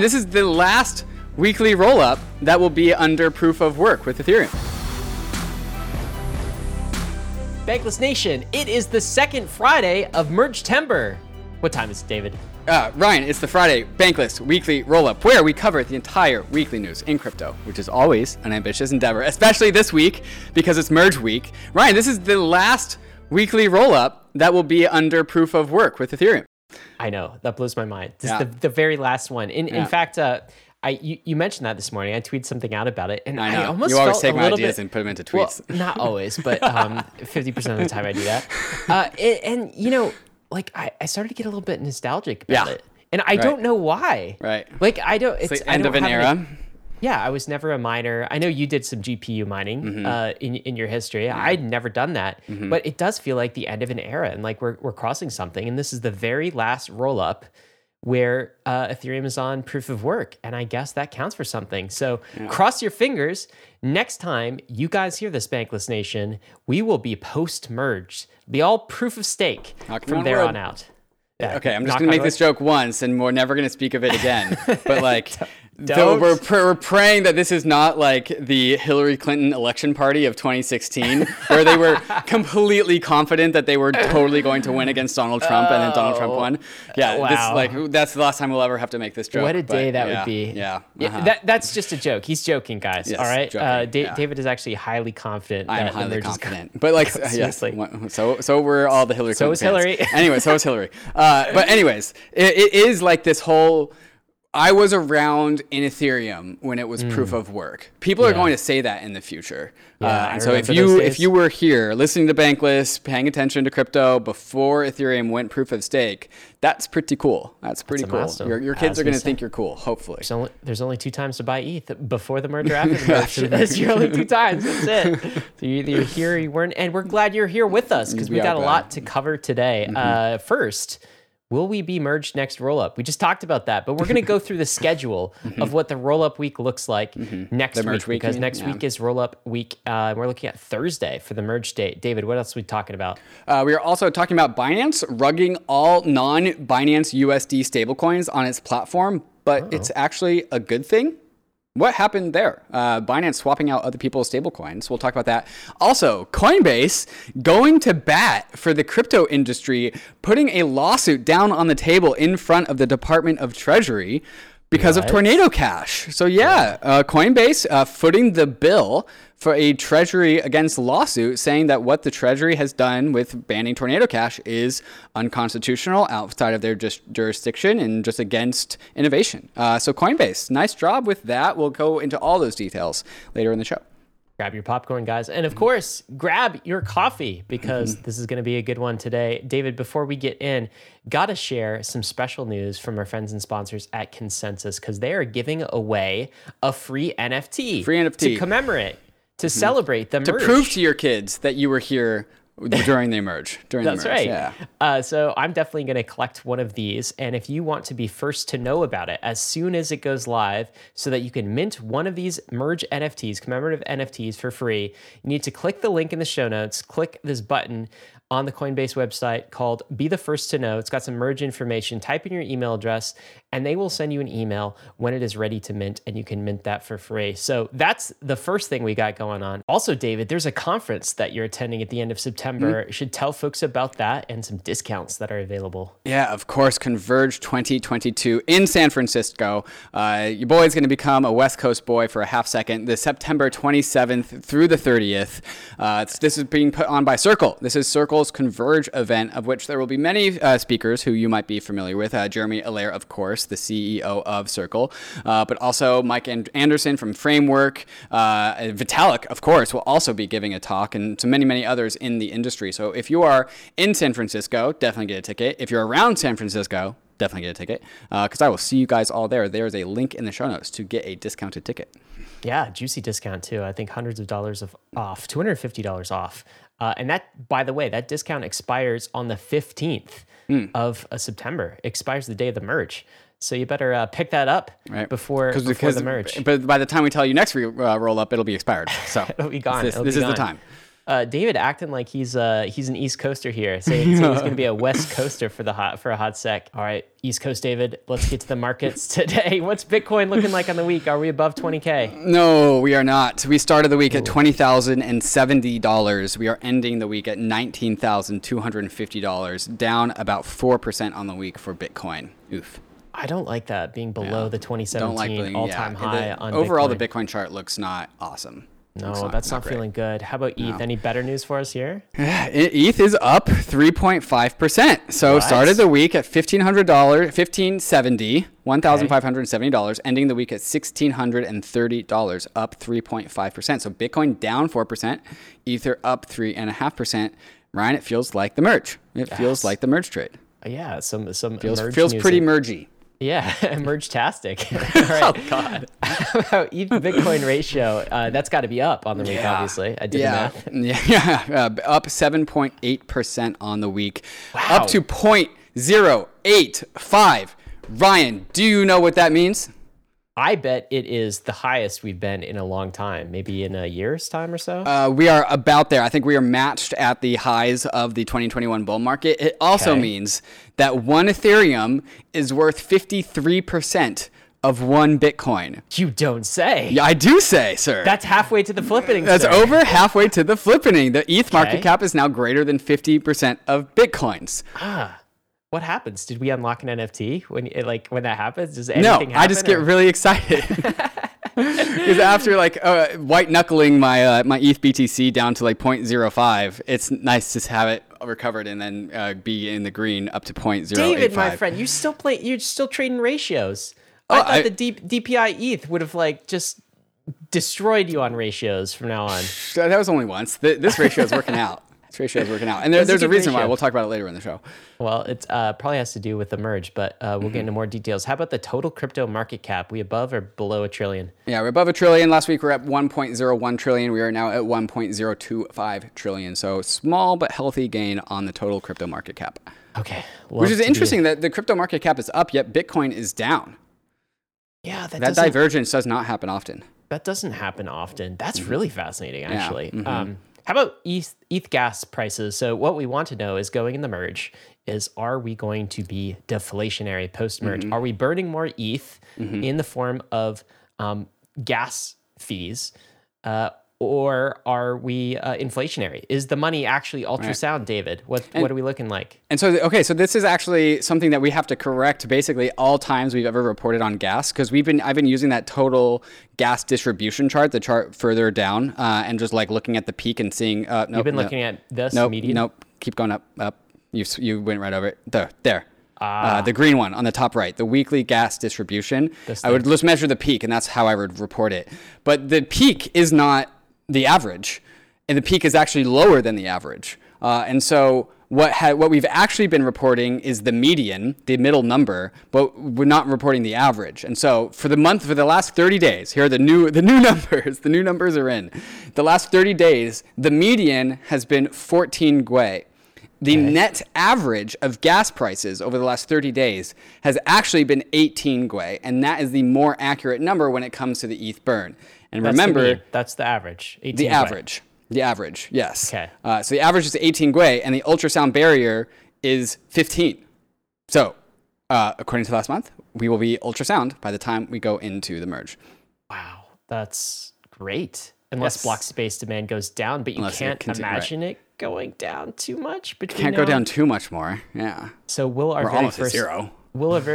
This is the last weekly roll-up that will be under proof of work with Ethereum. Bankless Nation, it is the second Friday of Merge-tember. What time is it, David? Ryan, it's the Friday Bankless Weekly Roll-Up, where we cover the entire weekly news in crypto, which is always an ambitious endeavor, especially this week because it's Merge Week. Ryan, this is the last weekly roll-up that will be under proof of work with Ethereum. I know, that blows my mind. This is the very last one. In fact, you mentioned that this morning. I tweeted something out about it, and I almost felt a little bit... You always take my ideas and put them into tweets. Well, not always, but 50% of the time I do that. And you know, like I started to get a little bit nostalgic about it, and I don't know why. Right. Like I don't. It's the end of an era. Yeah, I was never a miner. I know you did some GPU mining in your history. Mm-hmm. I'd never done that, but it does feel like the end of an era, and like we're crossing something, and this is the very last roll up where Ethereum is on proof of work, and I guess that counts for something. So cross your fingers. Next time you guys hear this, Bankless Nation, we will be post-merged. Be all proof of stake from there on out. Yeah. Okay, I'm just gonna make this joke once, and we're never gonna speak of it again. But like. So we're praying that this is not like the Hillary Clinton election party of 2016, where they were completely confident that they were totally going to win against Donald Trump, and then Donald Trump won. Yeah, that's the last time we'll ever have to make this joke. What a day that would be. Yeah. That's just a joke. He's joking, guys. Yes, all right. Joking, David is actually highly confident. I'm highly confident. But like, seriously. So we're all the Hillary Clinton fans. So is Hillary. But anyways, it is like this whole... I was around in Ethereum when it was proof of work. People are going to say that in the future. And so if you were here listening to Bankless, paying attention to crypto before Ethereum went proof of stake, that's pretty cool. That's pretty cool. Your kids are going to think you're cool, hopefully. There's only two times to buy ETH, before the merger, after the merger. That's your only two times. That's it. So you're either here or you weren't. And we're glad you're here with us because we got a lot to cover today. First... will we be merged next roll-up? We just talked about that, but we're going to go through the schedule of what the roll-up week looks like next week, because next week is roll-up week. We're looking at Thursday for the merge date. David, what else are we talking about? We are also talking about Binance rugging all non-Binance USD stablecoins on its platform, but it's actually a good thing. What happened there? Binance swapping out other people's stablecoins. We'll talk about that. Also, Coinbase going to bat for the crypto industry, putting a lawsuit down on the table in front of the Department of Treasury because of Tornado Cash. So Coinbase footing the bill for a Treasury against lawsuit, saying that what the Treasury has done with banning Tornado Cash is unconstitutional, outside of their jurisdiction, and just against innovation. So Coinbase, nice job with that. We'll go into all those details later in the show. Grab your popcorn, guys. And of course, grab your coffee, because this is going to be a good one today. David, before we get in, got to share some special news from our friends and sponsors at Consensus, because they are giving away a free NFT. To commemorate, to celebrate the merge. To prove to your kids that you were here during the merge. That's right. Yeah. So I'm definitely going to collect one of these. And if you want to be first to know about it as soon as it goes live, so that you can mint one of these merge NFTs, commemorative NFTs, for free, you need to click the link in the show notes, click this button on the Coinbase website called Be the First to Know. It's got some merge information. Type in your email address, and they will send you an email when it is ready to mint, and you can mint that for free. So that's the first thing we got going on. Also, David, there's a conference that you're attending at the end of September. You should tell folks about that and some discounts that are available. Yeah, of course, Converge 2022 in San Francisco. Your boy's going to become a West Coast boy for a half second. The September 27th through the 30th. This is being put on by Circle. This is Circle Converge event, of which there will be many speakers who you might be familiar with. Jeremy Allaire, of course, the CEO of Circle, but also Mike Anderson from Framework. Vitalik, of course, will also be giving a talk, and to many, many others in the industry. So if you are in San Francisco, definitely get a ticket. If you're around San Francisco, definitely get a ticket, because I will see you guys all there. There's a link in the show notes to get a discounted ticket. Yeah, juicy discount too. I think hundreds of dollars off, $250 off. And that, by the way, that discount expires on the 15th of September. Expires the day of the merge. So you better pick that up before the merge. But by the time we tell you next roll up, it'll be expired. So it'll be gone. This is the time. David acting like he's an East Coaster here, saying he's going to be a West Coaster for a hot sec. All right, East Coast David, let's get to the markets today. What's Bitcoin looking like on the week? Are we above 20K? No, we are not. We started the week at $20,070. We are ending the week at $19,250, down about 4% on the week for Bitcoin. Oof. I don't like that, being below the 2017 all-time high on overall, Bitcoin. The Bitcoin chart looks not awesome. No, that's not feeling good. How about ETH? No. Any better news for us here? ETH is up 3.5%. So started the week at $1,570, ending the week at $1,630, up 3.5%. So Bitcoin down 4%, Ether up 3.5%. Ryan, it feels like the merge. It feels like the merge trade. Yeah, some feels pretty mergy. Yeah, merge-tastic. All right. Oh, God. How about ETH Bitcoin ratio? That's got to be up on the week, obviously. I did the math. Up 7.8% on the week. Wow. Up to 0.085. Ryan, do you know what that means? I bet it is the highest we've been in a long time, maybe in a year's time or so. We are about there. I think we are matched at the highs of the 2021 bull market. It also means that one Ethereum is worth 53% of one Bitcoin. You don't say. Yeah, I do say, sir. That's halfway to the flippening. That's over halfway to the flippening. The ETH market cap is now greater than 50% of Bitcoins. Ah. What happens? Did we unlock an NFT when that happens? Does anything happen? No, I just get really excited because after white knuckling my ETH BTC down to 0.05, it's nice to have it recovered and then be in the green up to 0.085. David, my friend, you're still trading ratios. I thought the DPI ETH would have just destroyed you on ratios from now on. That was only once. This ratio is working out. Ratio is working out, and there's a reason why. We'll talk about it later in the show. Well, it probably has to do with the merge, but we'll get into more details. How about the total crypto market cap? We above or below $1 trillion? Yeah, we're above $1 trillion. Last week we were at 1.01 trillion. We are now at 1.025 trillion. So small but healthy gain on the total crypto market cap. Okay, which is interesting that the crypto market cap is up, yet Bitcoin is down. Yeah, that divergence does not happen often. That doesn't happen often. That's really fascinating, actually. Yeah. How about ETH gas prices? So what we want to know is, going in the merge, is are we going to be deflationary post-merge? Are we burning more ETH in the form of gas fees, or are we inflationary? Is the money actually ultrasound, David? What are we looking like? And so, so this is actually something that we have to correct basically all times we've ever reported on gas, because I've been using that total gas distribution chart, the chart further down, and just looking at the peak and seeing. You've been looking at this median? Nope. Keep going up. You went right over it. There. The green one on the top right, the weekly gas distribution. I would just measure the peak, and that's how I would report it. But the peak is not the average, and the peak is actually lower than the average. And so what we've actually been reporting is the median, the middle number, but we're not reporting the average. And so for the last 30 days, here are the new numbers. The new numbers are in. The last 30 days, the median has been 14 Gwei. The net average of gas prices over the last 30 days has actually been 18 Gwei, and that is the more accurate number when it comes to the ETH burn. And that's the average. 18 the Gwei. Average. The average, yes. Okay. So the average is 18 Gwei, and the ultrasound barrier is 15. So, according to last month, we will be ultrasound by the time we go into the merge. Wow, that's great. Unless block space demand goes down, but you can't imagine it going down too much. But can't go down too much more. Yeah. So will our very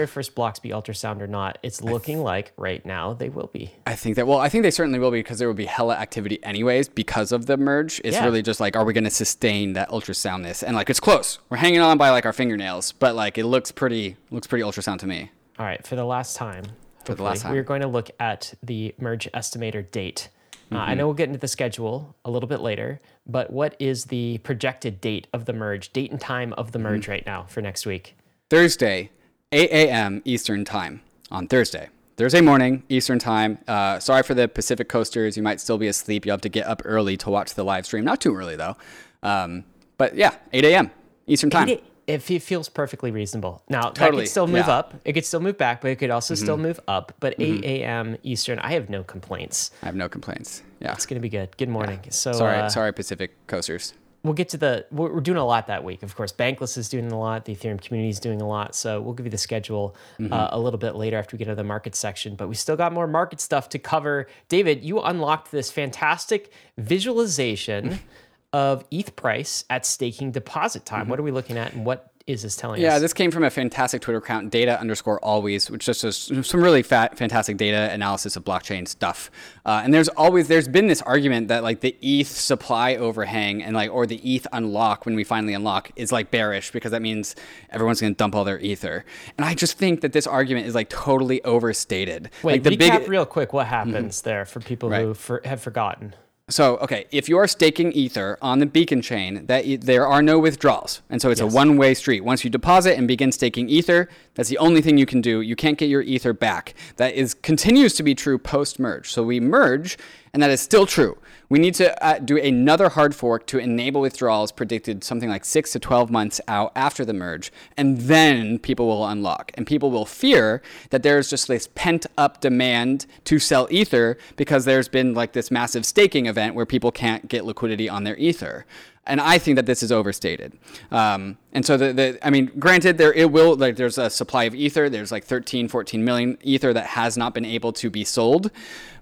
first blocks be ultrasound or not? It's looking like right now they will be. I think they certainly will be, because there will be hella activity anyways because of the merge. It's really just are we going to sustain that ultrasoundness? And it's close. We're hanging on by our fingernails, but it looks pretty ultrasound to me. All right, for the last time, we're going to look at the merge estimator date. I know we'll get into the schedule a little bit later, but what is the projected date and time of the merge right now for next week? Thursday, 8 a.m. Eastern time on Thursday morning Eastern time. Sorry for the Pacific coasters. You might still be asleep. You'll have to get up early to watch the live stream. Not too early, though. But 8 a.m. Eastern time. 8 It feels perfectly reasonable. Now, that could still move up. It could still move back, but it could also still move up. But 8 a.m. Eastern, I have no complaints. I have no complaints. Yeah. It's going to be good. Good morning. Yeah. So sorry, Pacific Coasters. We'll get to the... We're doing a lot that week, of course. Bankless is doing a lot. The Ethereum community is doing a lot. So we'll give you the schedule a little bit later after we get into the market section. But we still got more market stuff to cover. David, you unlocked this fantastic visualization of ETH price at staking deposit time. What are we looking at and what is this telling us? Yeah, this came from a fantastic Twitter account, data_always, which just does some really fantastic data analysis of blockchain stuff. And there's been this argument that like the ETH supply overhang and like, or the ETH unlock when we finally unlock is like bearish because that means everyone's going to dump all their Ether. And I just think that this argument is like totally overstated. Wait, like, recap real quick what happens there for people who have forgotten. So, okay, if you are staking Ether on the Beacon Chain, there are no withdrawals. And so it's a one-way street. Once you deposit and begin staking Ether, that's the only thing you can do. You can't get your Ether back. That continues to be true post-merge. So we merge, and that is still true. We need to do another hard fork to enable withdrawals predicted something like 6 to 12 months out after the merge, and then people will unlock. And people will fear that there's just this pent-up demand to sell Ether because there's been like this massive staking event where people can't get liquidity on their Ether. And I think that this is overstated. And so, granted, there's a supply of Ether. There's like 13, 14 million Ether that has not been able to be sold.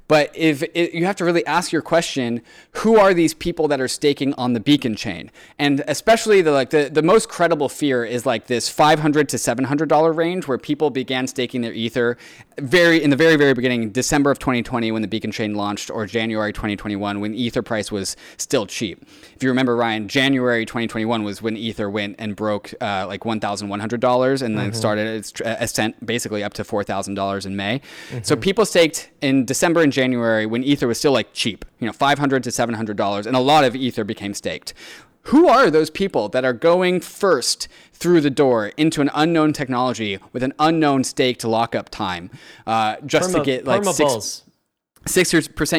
But you have to really ask your question, who are these people that are staking on the Beacon Chain? And especially the most credible fear is like this $500 to $700 range where people began staking their Ether in the very, very beginning, December of 2020 when the Beacon Chain launched, or January 2021 when Ether price was still cheap. If you remember, Ryan, January 2021 was when Ether went and broke like $1,100 and then started its ascent basically up to $4,000 in May. So people staked in December and January when Ether was still like cheap, $500 to $700, and a lot of Ether became staked. Who are those people that are going first through the door into an unknown technology with an unknown staked lockup time just to get like 6%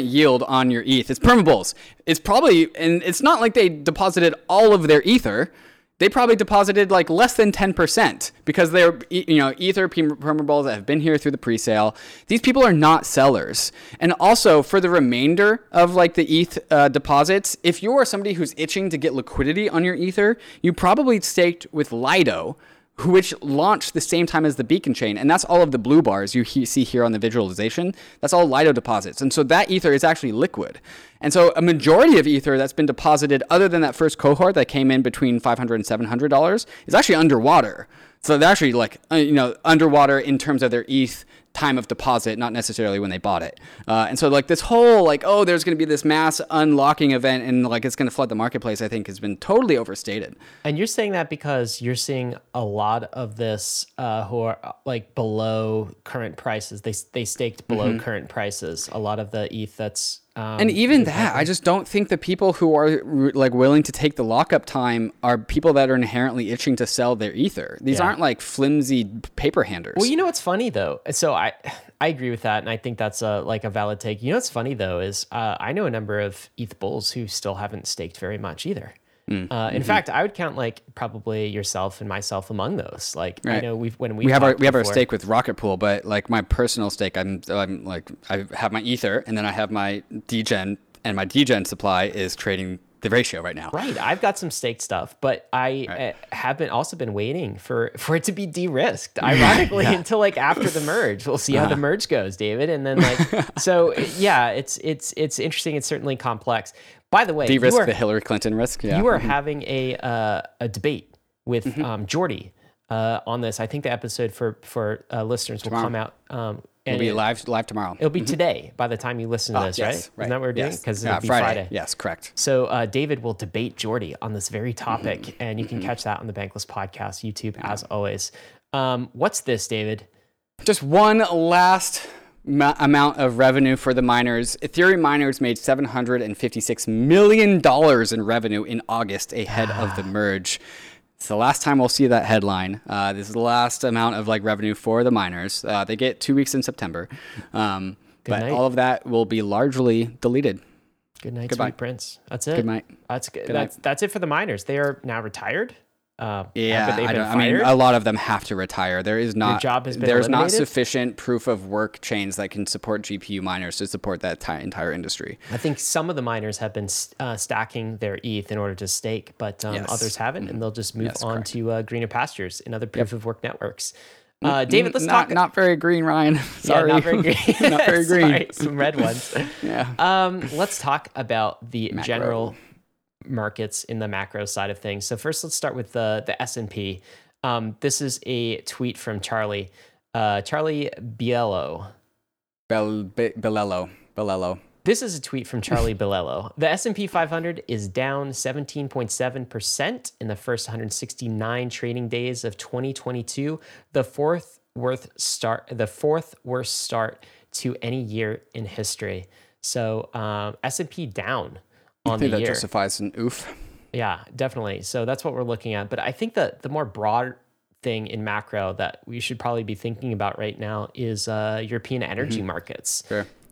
yield on your ETH? It's permabulls. It's probably, and it's not like they deposited all of their Ether. They probably deposited like less than 10% because they're, Ether permabulls that have been here through the presale. These people are not sellers. And also for the remainder of like the ETH deposits, if you are somebody who's itching to get liquidity on your Ether, you probably staked with Lido, which launched the same time as the Beacon Chain. And that's all of the blue bars you see here on the visualization. That's all Lido deposits. And so that Ether is actually liquid. And so a majority of Ether that's been deposited, other than that first cohort that came in between $500 and $700, is actually underwater. So they're actually like, underwater in terms of their ETH time of deposit, not necessarily when they bought it. And so like this whole like, oh, there's going to be this mass unlocking event and like it's going to flood the marketplace, I think has been totally overstated. And you're saying that because you're seeing a lot of this who are like below current prices. They staked below current prices. A lot of the ETH that's... and even that, I just don't think the people who are like willing to take the lockup time are people that are inherently itching to sell their Ether. These aren't like flimsy paper handers. Well, you know what's funny though? So I agree with that, and I think that's a valid take. You know what's funny though is I know a number of ETH bulls who still haven't staked very much either. In fact, I would count like probably yourself and myself among those. Like I know we have our stake with Rocket Pool, but like my personal stake, I'm like I have my Ether, and then I have my DGen, and my DGen supply is trading the ratio right now. Right, I've got some staked stuff, but I have been waiting for it to be de-risked. Ironically, until like after the merge, we'll see how the merge goes, David. And then like so, yeah, it's interesting. It's certainly complex. By the way, de-risk the Hillary Clinton risk. Yeah. You are having a debate with Jordy on this. I think the episode for listeners tomorrow will come out. And it'll be live tomorrow. It'll be today by the time you listen to this, yes, right? Isn't that what we're doing? Because it'll be Friday. Yes, correct. So David will debate Jordy on this very topic, and you can catch that on the Bankless Podcast, YouTube, as always. What's this, David? Just one last... amount of revenue for the miners. Ethereum miners made $756 million in revenue in August ahead of the merge. It's the last time we'll see that headline. This is the last amount of like revenue for the miners. They get 2 weeks in September. All of that will be largely deleted. Good night, Goodbye. Sweet Prince. That's it. Good night. That's good. That's it for the miners. They are now retired. I mean, a lot of them have to retire. There's not sufficient proof of work chains that can support GPU miners to support that entire industry. I think some of the miners have been stacking their ETH in order to stake, but others haven't, and they'll just move on to greener pastures and other proof of work networks. David, let's talk. Not very green, Ryan. Sorry. Yeah, not very green. Not very green. Sorry, some red ones. Yeah. Let's talk about the general markets in the macro side of things. So first, let's start with the S&P. This is a tweet from Charlie Biello. Biello. This is a tweet from Charlie Biello. The S&P 500 is down 17.7% in the first 169 trading days of 2022, the fourth worst start to any year in history. So S&P down on the year. I think that justifies an oof. Yeah, definitely. So that's what we're looking at. But I think that the more broad thing in macro that we should probably be thinking about right now is European energy markets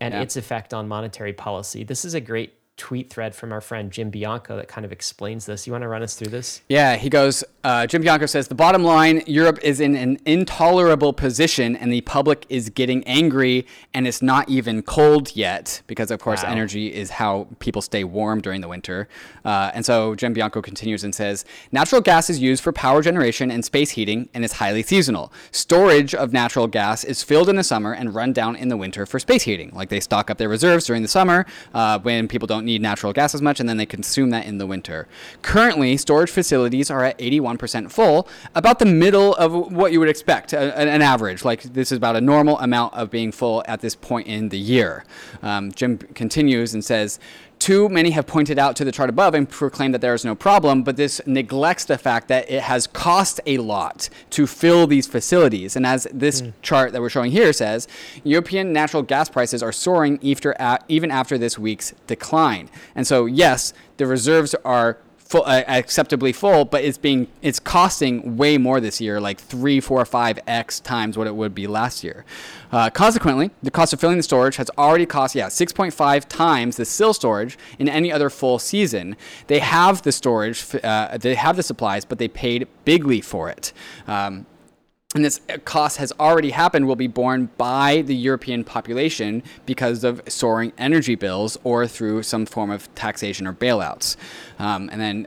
and its effect on monetary policy. This is a great tweet thread from our friend Jim Bianco that kind of explains this. You want to run us through this? Yeah, he goes, Jim Bianco says, the bottom line, Europe is in an intolerable position and the public is getting angry and it's not even cold yet because, of course, energy is how people stay warm during the winter. And so Jim Bianco continues and says, natural gas is used for power generation and space heating and is highly seasonal. Storage of natural gas is filled in the summer and run down in the winter for space heating. Like they stock up their reserves during the summer when people don't need natural gas as much, and then they consume that in the winter. Currently, storage facilities are at 81% full, about the middle of what you would expect, an average. Like this is about a normal amount of being full at this point in the year. Jim continues and says, too many have pointed out to the chart above and proclaimed that there is no problem, but this neglects the fact that it has cost a lot to fill these facilities. And as this chart that we're showing here says, European natural gas prices are soaring even after this week's decline. And so, yes, the reserves are full, acceptably full, but it's costing way more this year, like 3, 4, 5x times what it would be last year. Consequently, the cost of filling the storage has already cost 6.5 times the SIL storage in any other full season. They have the storage, they have the supplies, but they paid bigly for it. And this cost has already happened, will be borne by the European population because of soaring energy bills or through some form of taxation or bailouts. And then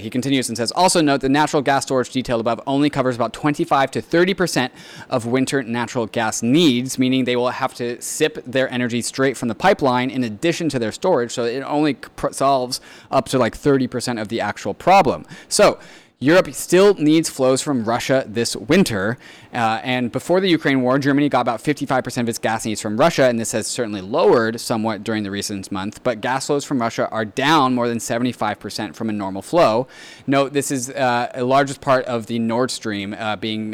he continues and says, also note the natural gas storage detailed above only covers about 25 to 30% of winter natural gas needs, meaning they will have to sip their energy straight from the pipeline in addition to their storage. So it only solves up to like 30% of the actual problem. So Europe still needs flows from Russia this winter. And before the Ukraine war, Germany got about 55% of its gas needs from Russia, and this has certainly lowered somewhat during the recent month. But gas flows from Russia are down more than 75% from a normal flow. Note this is the largest part of the Nord Stream being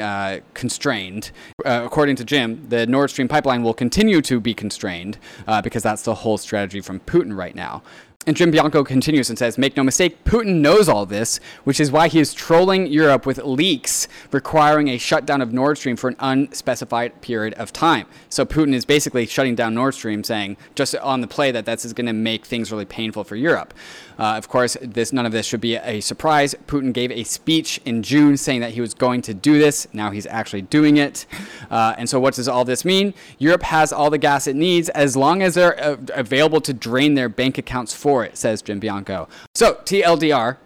constrained. According to Jim, the Nord Stream pipeline will continue to be constrained because that's the whole strategy from Putin right now. And Jim Bianco continues and says, make no mistake, Putin knows all this, which is why he is trolling Europe with leaks requiring a shutdown of Nord Stream for an unspecified period of time. So Putin is basically shutting down Nord Stream, saying just on the play that that's going to make things really painful for Europe. Of course, none of this should be a surprise. Putin gave a speech in June saying that he was going to do this. Now he's actually doing it. And so what does all this mean? Europe has all the gas it needs as long as they're available to drain their bank accounts for it, says Jim Bianco. So TLDR,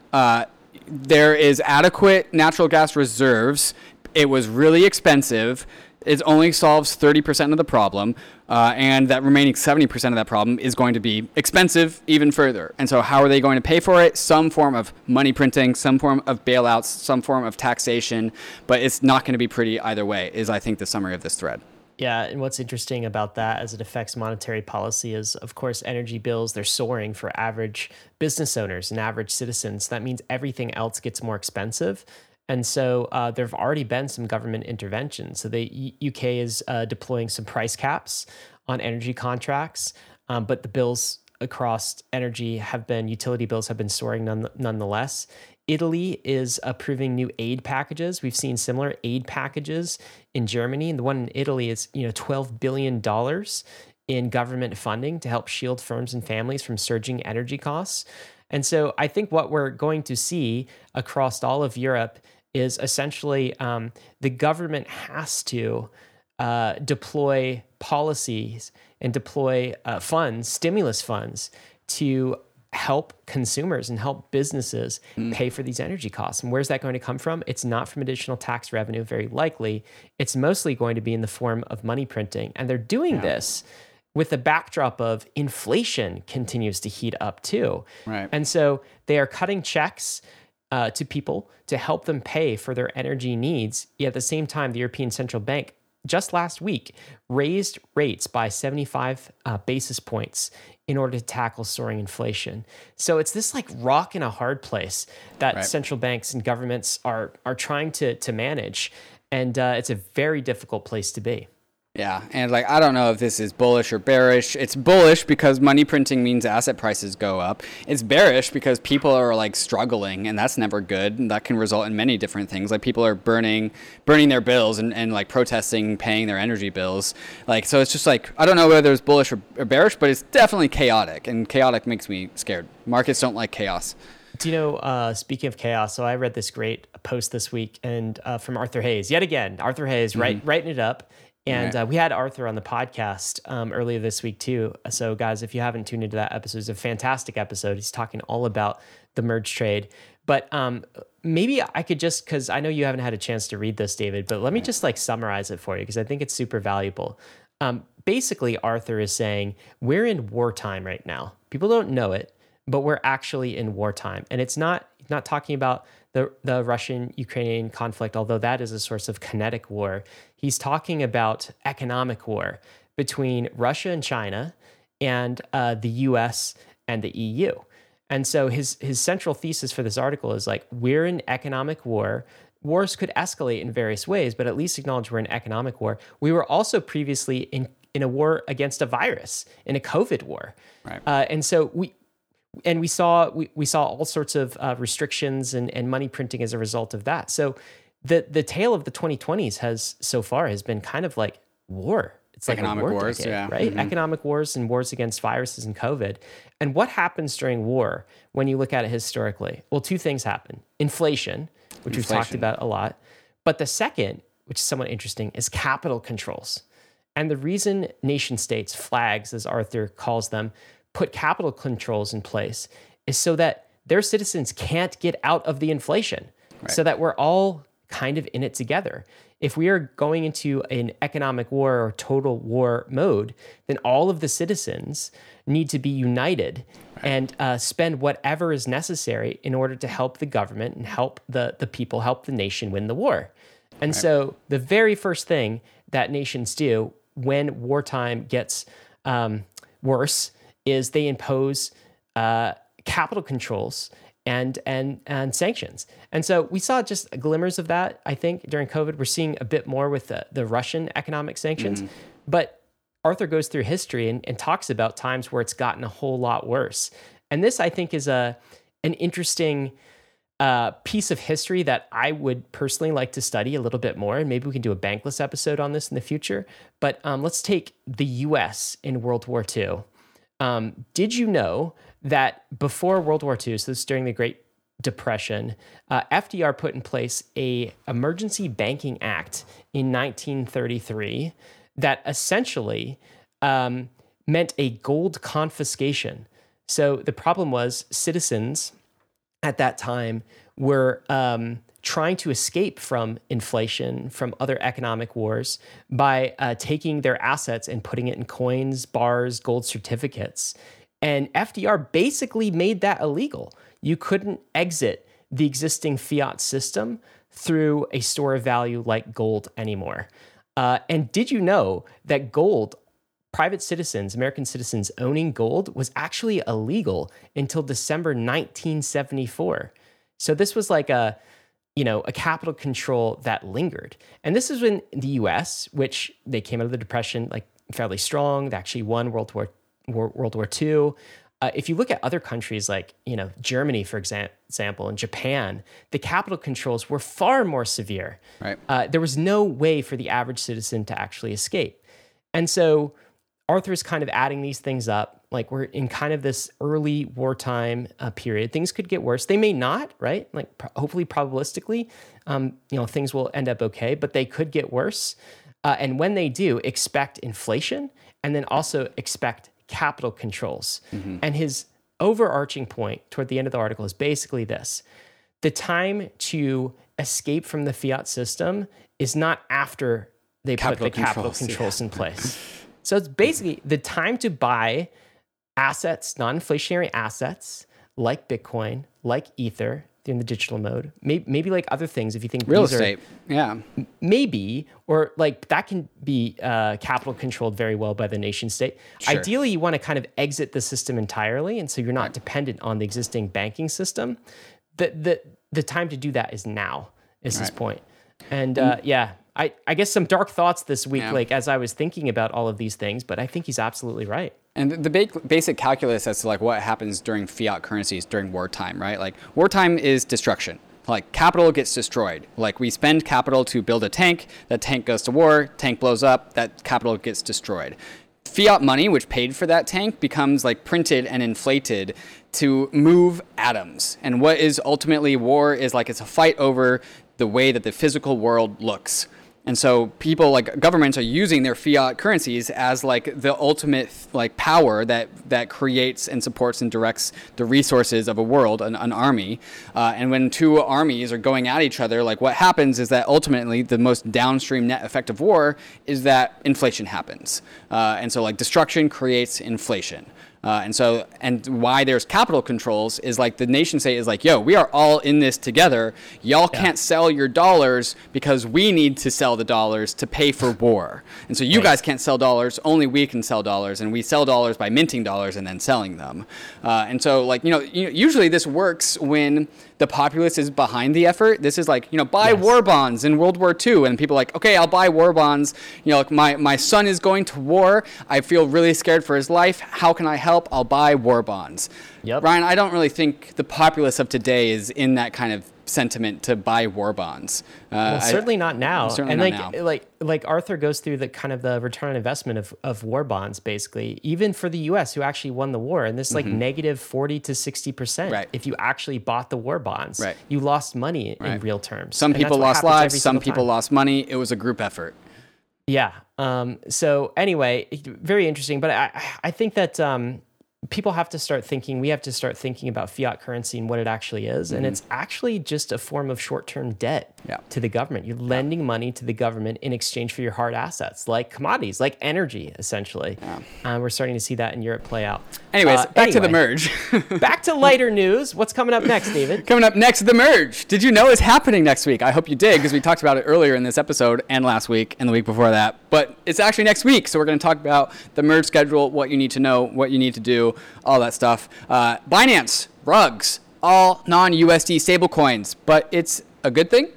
there is adequate natural gas reserves. It was really expensive. It only solves 30% of the problem. And that remaining 70% of that problem is going to be expensive even further. And so how are they going to pay for it? Some form of money printing, some form of bailouts, some form of taxation. But it's not going to be pretty either way is, I think, the summary of this thread. Yeah, and what's interesting about that as it affects monetary policy is, of course, energy bills, they're soaring for average business owners and average citizens. That means everything else gets more expensive. And so there have already been some government interventions. So the UK is deploying some price caps on energy contracts, but the bills across energy utility bills have been soaring nonetheless. Italy is approving new aid packages. We've seen similar aid packages in Germany, and the one in Italy is, $12 billion in government funding to help shield firms and families from surging energy costs. And so I think what we're going to see across all of Europe is essentially the government has to deploy policies and deploy funds, stimulus funds, to help consumers and help businesses pay for these energy costs. And where's that going to come from? It's not from additional tax revenue, very likely. It's mostly going to be in the form of money printing. And they're doing this with the backdrop of inflation continues to heat up too. Right. And so they are cutting checks to people to help them pay for their energy needs. Yet at the same time, the European Central Bank just last week raised rates by 75 basis points in order to tackle soaring inflation. So it's this like rock in a hard place that central banks and governments are trying to manage. And it's a very difficult place to be. Yeah. And like, I don't know if this is bullish or bearish. It's bullish because money printing means asset prices go up. It's bearish because people are like struggling, and that's never good. And that can result in many different things. Like people are burning their bills and like protesting, paying their energy bills. Like, so it's just like, I don't know whether it's bullish or bearish, but it's definitely chaotic, and chaotic makes me scared. Markets don't like chaos. Do you know, speaking of chaos, so I read this great post this week and from Arthur Hayes, yet again, Arthur Hayes, writing it up. And we had Arthur on the podcast earlier this week too. So guys, if you haven't tuned into that episode, it's a fantastic episode. He's talking all about the merge trade. But maybe I could just, because I know you haven't had a chance to read this, David, but let me just like summarize it for you because I think it's super valuable. Basically, Arthur is saying we're in wartime right now. People don't know it, but we're actually in wartime. And it's not talking about the Russian-Ukrainian conflict, although that is a source of kinetic war. He's talking about economic war between Russia and China and the US and the EU. And so his central thesis for this article is like, we're in economic war. Wars could escalate in various ways, but at least acknowledge we're in economic war. We were also previously in a war against a virus, in a COVID war. Right. And so we saw all sorts of restrictions and money printing as a result of that. So the tale of the 2020s has so far been kind of like war. It's like economic wars, right? Mm-hmm. Economic wars and wars against viruses and COVID. And what happens during war when you look at it historically? Well, two things happen. Inflation, which we've talked about a lot. But the second, which is somewhat interesting, is capital controls. And the reason nation states, flags, as Arthur calls them, put capital controls in place is so that their citizens can't get out of the inflation, so that we're all kind of in it together. If we are going into an economic war or total war mode, then all of the citizens need to be united and spend whatever is necessary in order to help the government and help the people, help the nation win the war. And so the very first thing that nations do when wartime gets worse is they impose capital controls and sanctions. And so we saw just glimmers of that, I think, during COVID. We're seeing a bit more with the Russian economic sanctions. Mm-hmm. But Arthur goes through history and talks about times where it's gotten a whole lot worse. And this, I think, is an interesting piece of history that I would personally like to study a little bit more. And maybe we can do a Bankless episode on this in the future. But let's take the U.S. in World War II. Did you know that before World War II, so this is during the Great Depression, FDR put in place a Emergency Banking Act in 1933 that essentially meant a gold confiscation. So the problem was citizens at that time were trying to escape from inflation, from other economic wars, by taking their assets and putting it in coins, bars, gold certificates. And FDR basically made that illegal. You couldn't exit the existing fiat system through a store of value like gold anymore. And did you know that gold, private citizens, American citizens owning gold, was actually illegal until December 1974? So this was like a capital control that lingered. And this is when the US, which they came out of the Depression like fairly strong, they actually won World War II. If you look at other countries like, Germany, for example, and Japan, the capital controls were far more severe. Right. There was no way for the average citizen to actually escape. And so Arthur is kind of adding these things up. Like we're in kind of this early wartime period. Things could get worse. They may not, right? Like hopefully probabilistically, things will end up okay, but they could get worse. And when they do, expect inflation and then also expect capital controls. Mm-hmm. And his overarching point toward the end of the article is basically this. The time to escape from the fiat system is not after they put the capital controls in place. So it's basically the time to buy assets, non-inflationary assets, like Bitcoin, like Ether in the digital mode, maybe like other things if you think real estate. Maybe, or like that can be capital controlled very well by the nation state. Sure. Ideally, you want to kind of exit the system entirely, and so you're not dependent on the existing banking system. The time to do that is now, is his point. And I guess some dark thoughts this week, like as I was thinking about all of these things, but I think he's absolutely right. And the basic calculus as to like what happens during fiat currencies during wartime, right? Like wartime is destruction. Like capital gets destroyed. Like we spend capital to build a tank, that tank goes to war, tank blows up, that capital gets destroyed. Fiat money, which paid for that tank, becomes like printed and inflated to move atoms. And what is ultimately war is like it's a fight over the way that the physical world looks. And so people like governments are using their fiat currencies as like the ultimate like power that creates and supports and directs the resources of a world, an army. And when two armies are going at each other, like what happens is that ultimately the most downstream net effect of war is that inflation happens. And so like destruction creates inflation. And why there's capital controls is like the nation state is like, yo, we are all in this together. Y'all can't sell your dollars because we need to sell the dollars to pay for war. And so you guys can't sell dollars. Only we can sell dollars. And we sell dollars by minting dollars and then selling them. And so like, usually this works when the populace is behind the effort. This is like, buy war bonds in World War II. And people are like, okay, I'll buy war bonds. Like my son is going to war. I feel really scared for his life. How can I help? I'll buy war bonds. Yep. Ryan, I don't really think the populace of today is in that kind of sentiment to buy war bonds. Certainly not now. Like Arthur goes through the kind of the return on investment of war bonds, basically, even for the US who actually won the war. And this like negative 40 to 60%. Right. If you actually bought the war bonds, you lost money in real terms. Some people lost lives. Some people lost money. It was a group effort. Yeah. So anyway, very interesting. But I think that people have to start thinking, we have to start thinking about fiat currency and what it actually is. Mm-hmm. And it's actually just a form of short-term debt to the government. You're lending money to the government in exchange for your hard assets, like commodities, like energy, essentially. Yeah. We're starting to see that in Europe play out. Anyways, back to the merge. Back to lighter news. What's coming up next, David? Coming up next, the merge. Did you know it's happening next week? I hope you did, because we talked about it earlier in this episode and last week and the week before that. But it's actually next week. So we're going to talk about the merge schedule, what you need to know, what you need to do, all that stuff. Binance, rugs, all non-USD stablecoins, but it's a good thing.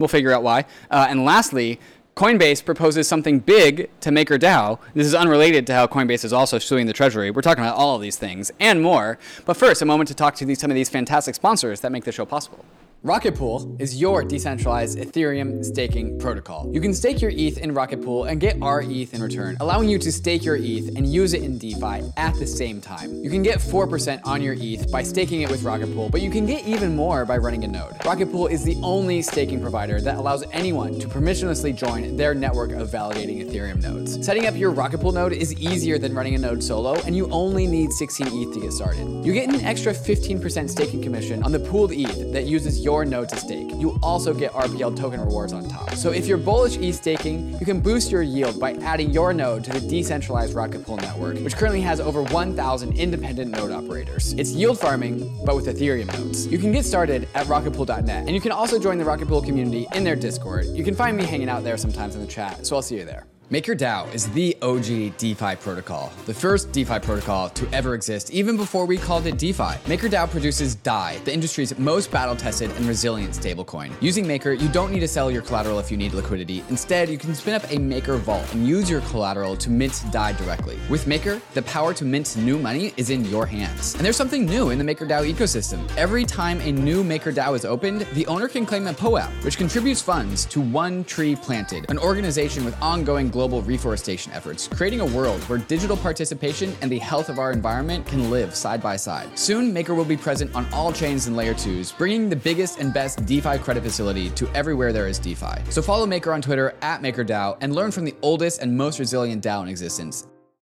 We'll figure out why. And lastly, Coinbase proposes something big to MakerDAO. This is unrelated to how Coinbase is also suing the Treasury. We're talking about all of these things and more. But first, a moment to talk to some of these fantastic sponsors that make this show possible. Rocket Pool is your decentralized Ethereum staking protocol. You can stake your ETH in Rocket Pool and get our ETH in return, allowing you to stake your ETH and use it in DeFi at the same time. You can get 4% on your ETH by staking it with Rocket Pool, but you can get even more by running a node. Rocket Pool is the only staking provider that allows anyone to permissionlessly join their network of validating Ethereum nodes. Setting up your Rocket Pool node is easier than running a node solo, and you only need 16 ETH to get started. You get an extra 15% staking commission on the pooled ETH that uses your node to stake. You also get RPL token rewards on top. So if you're bullish ETH staking, you can boost your yield by adding your node to the decentralized Rocket Pool network, which currently has over 1,000 independent node operators. It's yield farming, but with Ethereum nodes. You can get started at rocketpool.net, and you can also join the Rocket Pool community in their Discord. You can find me hanging out there sometimes in the chat, so I'll see you there. MakerDAO is the OG DeFi protocol, the first DeFi protocol to ever exist, even before we called it DeFi. MakerDAO produces DAI, the industry's most battle-tested and resilient stablecoin. Using Maker, you don't need to sell your collateral if you need liquidity. Instead, you can spin up a Maker vault and use your collateral to mint DAI directly. With Maker, the power to mint new money is in your hands. And there's something new in the MakerDAO ecosystem. Every time a new MakerDAO is opened, the owner can claim a POAP, which contributes funds to One Tree Planted, an organization with ongoing global global reforestation efforts, creating a world where digital participation and the health of our environment can live side by side. Soon, Maker will be present on all chains and layer 2s, bringing the biggest and best DeFi credit facility to everywhere there is DeFi. So follow Maker on Twitter @MakerDAO and learn from the oldest and most resilient DAO in existence.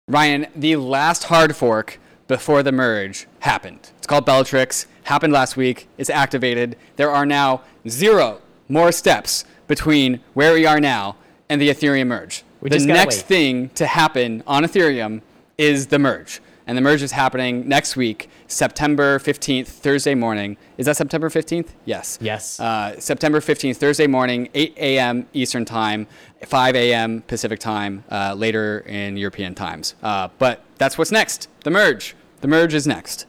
Ryan, the last hard fork before the merge happened. It's called Bellatrix, happened last week, it's activated. There are now 0 more steps between where we are now and the Ethereum merge. The next thing to happen on Ethereum is the merge. And the merge is happening next week, September 15th, Thursday morning. Is that September 15th? Yes. Yes. September 15th, Thursday morning, 8 a.m. Eastern time, 5 a.m. Pacific time, later in European times. But that's what's next, the merge. The merge is next.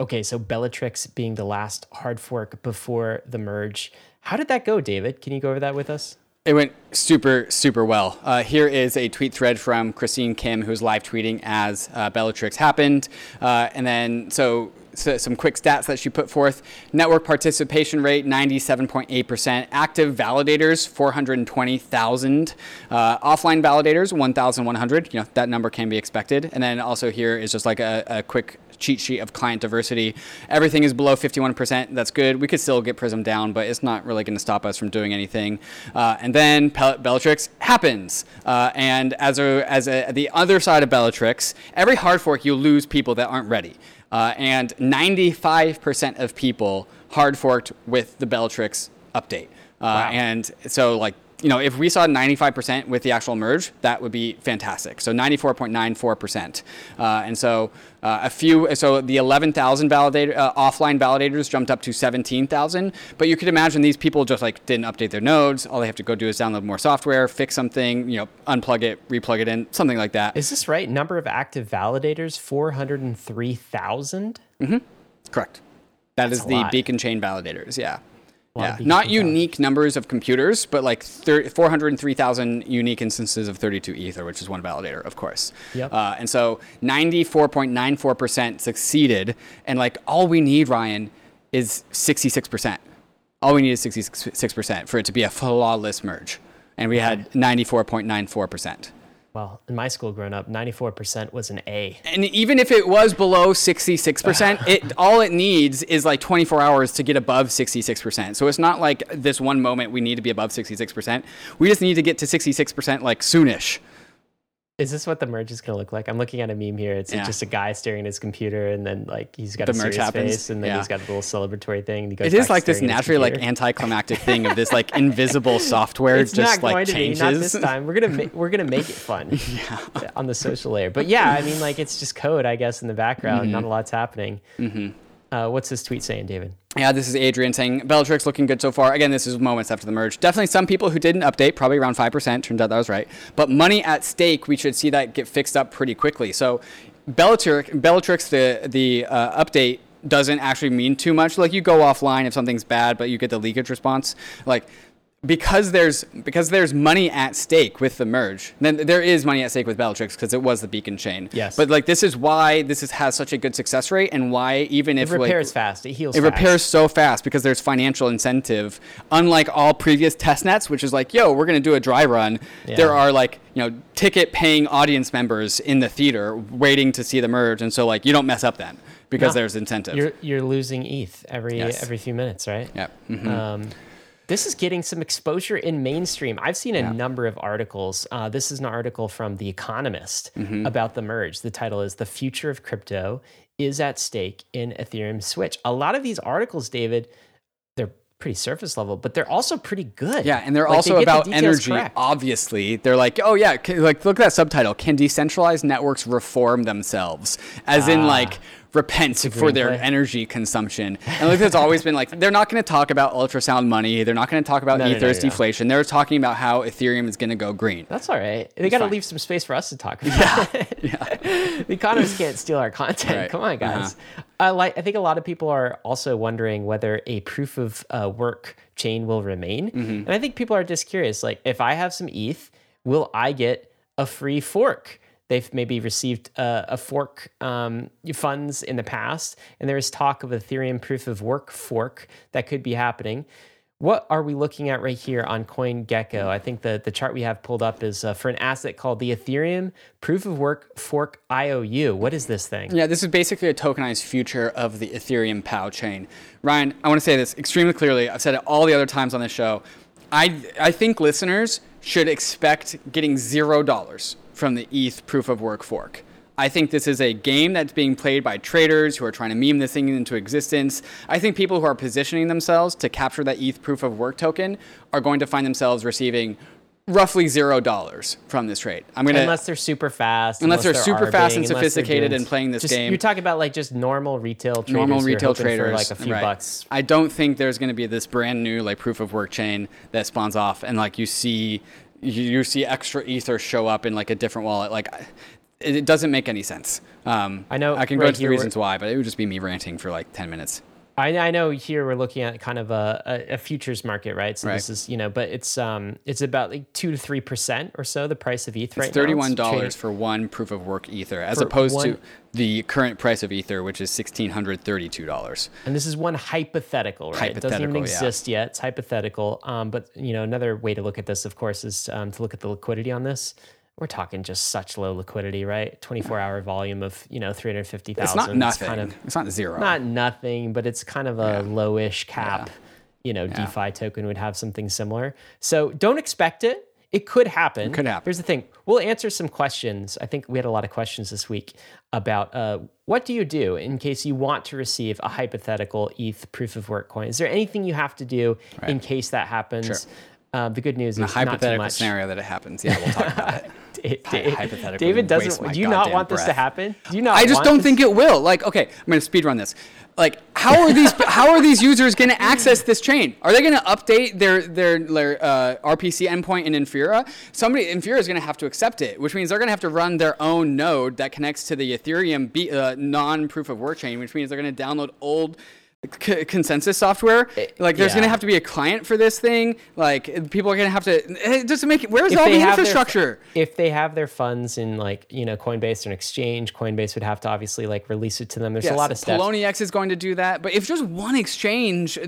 Okay, so Bellatrix being the last hard fork before the merge. How did that go, David? Can you go over that with us? It went super, super well. Here is a tweet thread from Christine Kim, who's live tweeting as Bellatrix happened. And then, so some quick stats that she put forth. Network participation rate, 97.8%. Active validators, 420,000. Offline validators, 1,100. You know, that number can be expected. And then also here is just like a quick cheat sheet of client diversity. Everything is below 51%. That's good. We could still get Prism down, but it's not really going to stop us from doing anything. And then Bellatrix happens. And as the other side of Bellatrix, every hard fork, you lose people that aren't ready. And 95% of people hard forked with the Bellatrix update. Wow. And so, like, you know, if we saw 95% with the actual merge, that would be fantastic. So 94.94%. And so the 11,000 offline validators jumped up to 17,000. But you could imagine these people just like didn't update their nodes. All they have to go do is download more software, fix something, you know, unplug it, replug it in, something like that. Is this right? Number of active validators, 403,000? Mm-hmm. Correct. That's is the lot. Beacon Chain validators, yeah. Yeah, not unique numbers of computers, but like 403,000 unique instances of 32 Ether, which is one validator, of course. Yep. And so 94.94% succeeded. And like all we need, Ryan, is 66%. All we need is 66% for it to be a flawless merge. And we had 94.94%. Well, in my school growing up, 94% was an A. And even if it was below 66%, all it needs is like 24 hours to get above 66%. So it's not like this one moment we need to be above 66%. We just need to get to 66% like soonish. Is this what the merge is going to look like? I'm looking at a meme here. It's just a guy staring at his computer, and then like he's got the a serious face, and then he's got a little celebratory thing. And he goes, it is like this naturally like anticlimactic thing of this like invisible software. It's just not like changes. Not this time. We're gonna make it fun. Yeah. On the social layer. But yeah, I mean, like it's just code, I guess, in the background. Mm-hmm. Not a lot's happening. Mm-hmm. What's this tweet saying, David? Yeah, this is Adrian saying, Bellatrix looking good so far. Again, this is moments after the merge. Definitely some people who didn't update, probably around 5%. Turns out that was right. But money at stake, we should see that get fixed up pretty quickly. So Bellatrix the update doesn't actually mean too much. Like, you go offline if something's bad, but you get the leakage response. Like, because there's money at stake with the merge, then there is money at stake with Bellatrix because it was the Beacon Chain. Yes. But like this is why this has such a good success rate, and why even if it repairs like, fast, it heals. It fast. Repairs so fast because there's financial incentive. Unlike all previous testnets, which is like, yo, we're gonna do a dry run. Yeah. There are like, you know, ticket-paying audience members in the theater waiting to see the merge, and so like you don't mess up then because there's incentive. You're losing ETH every few minutes, right? Yeah. Mm-hmm. This is getting some exposure in mainstream. I've seen a number of articles. This is an article from The Economist about the merge. The title is The Future of Crypto is at Stake in Ethereum Switch. A lot of these articles, David, they're pretty surface level, but they're also pretty good. Yeah, and they're like, also they about energy, correct. Obviously. They're like, oh yeah, like look at that subtitle. Can decentralized networks reform themselves? As in like... repent for their energy consumption. And like that's always been like, they're not going to talk about ultrasound money. They're not going to talk about Ether's deflation. They're talking about how Ethereum is going to go green. That's all right. They got to leave some space for us to talk about. The economists can't steal our content. Right. Come on, guys. I think a lot of people are also wondering whether a proof of work chain will remain. Mm-hmm. And I think people are just curious, like if I have some ETH, will I get a free fork? They've maybe received a fork funds in the past, and there is talk of Ethereum proof of work fork that could be happening. what are we looking at right here on CoinGecko? I think the chart we have pulled up is for an asset called the Ethereum Proof of Work Fork IOU. What is this thing? Yeah, this is basically a tokenized future of the Ethereum POW chain. Ryan, I want to say this extremely clearly. I've said it all the other times on this show. I think listeners should expect getting $0 from the ETH Proof of Work Fork. I think this is a game that's being played by traders who are trying to meme this thing into existence. I think people who are positioning themselves to capture that ETH proof of work token are going to find themselves receiving roughly $0 from this trade. Unless they're super fast. Unless they're super fast and sophisticated and playing this game. You're talking about like just normal retail traders. For like a few bucks. I don't think there's going to be this brand new like proof of work chain that spawns off and like you see extra Ether show up in like a different wallet. Like it doesn't make any sense. I know I can go into the reasons why, but it would just be me ranting for like 10 minutes. I know here we're looking at kind of a futures market, right? So this is, but it's about like 2 to 3% or so the price of ETH right now. It's $31 for one proof of work Ether, as opposed to the current price of Ether, which is $1,632. And this is one hypothetical, right? It doesn't even exist yet. It's hypothetical. But another way to look at this, of course, is to look at the liquidity on this. We're talking just such low liquidity, right? 24-hour volume of 350,000. It's not nothing. It's not zero. Not nothing, but it's kind of a lowish cap. DeFi token would have something similar. So don't expect it. It could happen. Here's the thing. We'll answer some questions. I think we had a lot of questions this week about what do you do in case you want to receive a hypothetical ETH proof of work coin? Is there anything you have to do in case that happens? Sure. The good news is not too much. Scenario that it happens. Yeah, we'll talk about it. David doesn't. Do you not want this to happen? Do you not? I just don't think it will. Like, okay, I'm going to speed run this. Like, how are these users going to access this chain? Are they going to update their RPC endpoint in Infura? Infura is going to have to accept it, which means they're going to have to run their own node that connects to the Ethereum non proof of work chain, which means they're going to download old consensus software. Like there's going to have to be a client for this thing. Like people are going to have to just make it. Where's all the infrastructure? If they have their funds in like, Coinbase or an exchange, Coinbase would have to obviously like release it to them. There's a lot of stuff. Poloniex is going to do that. But if just one exchange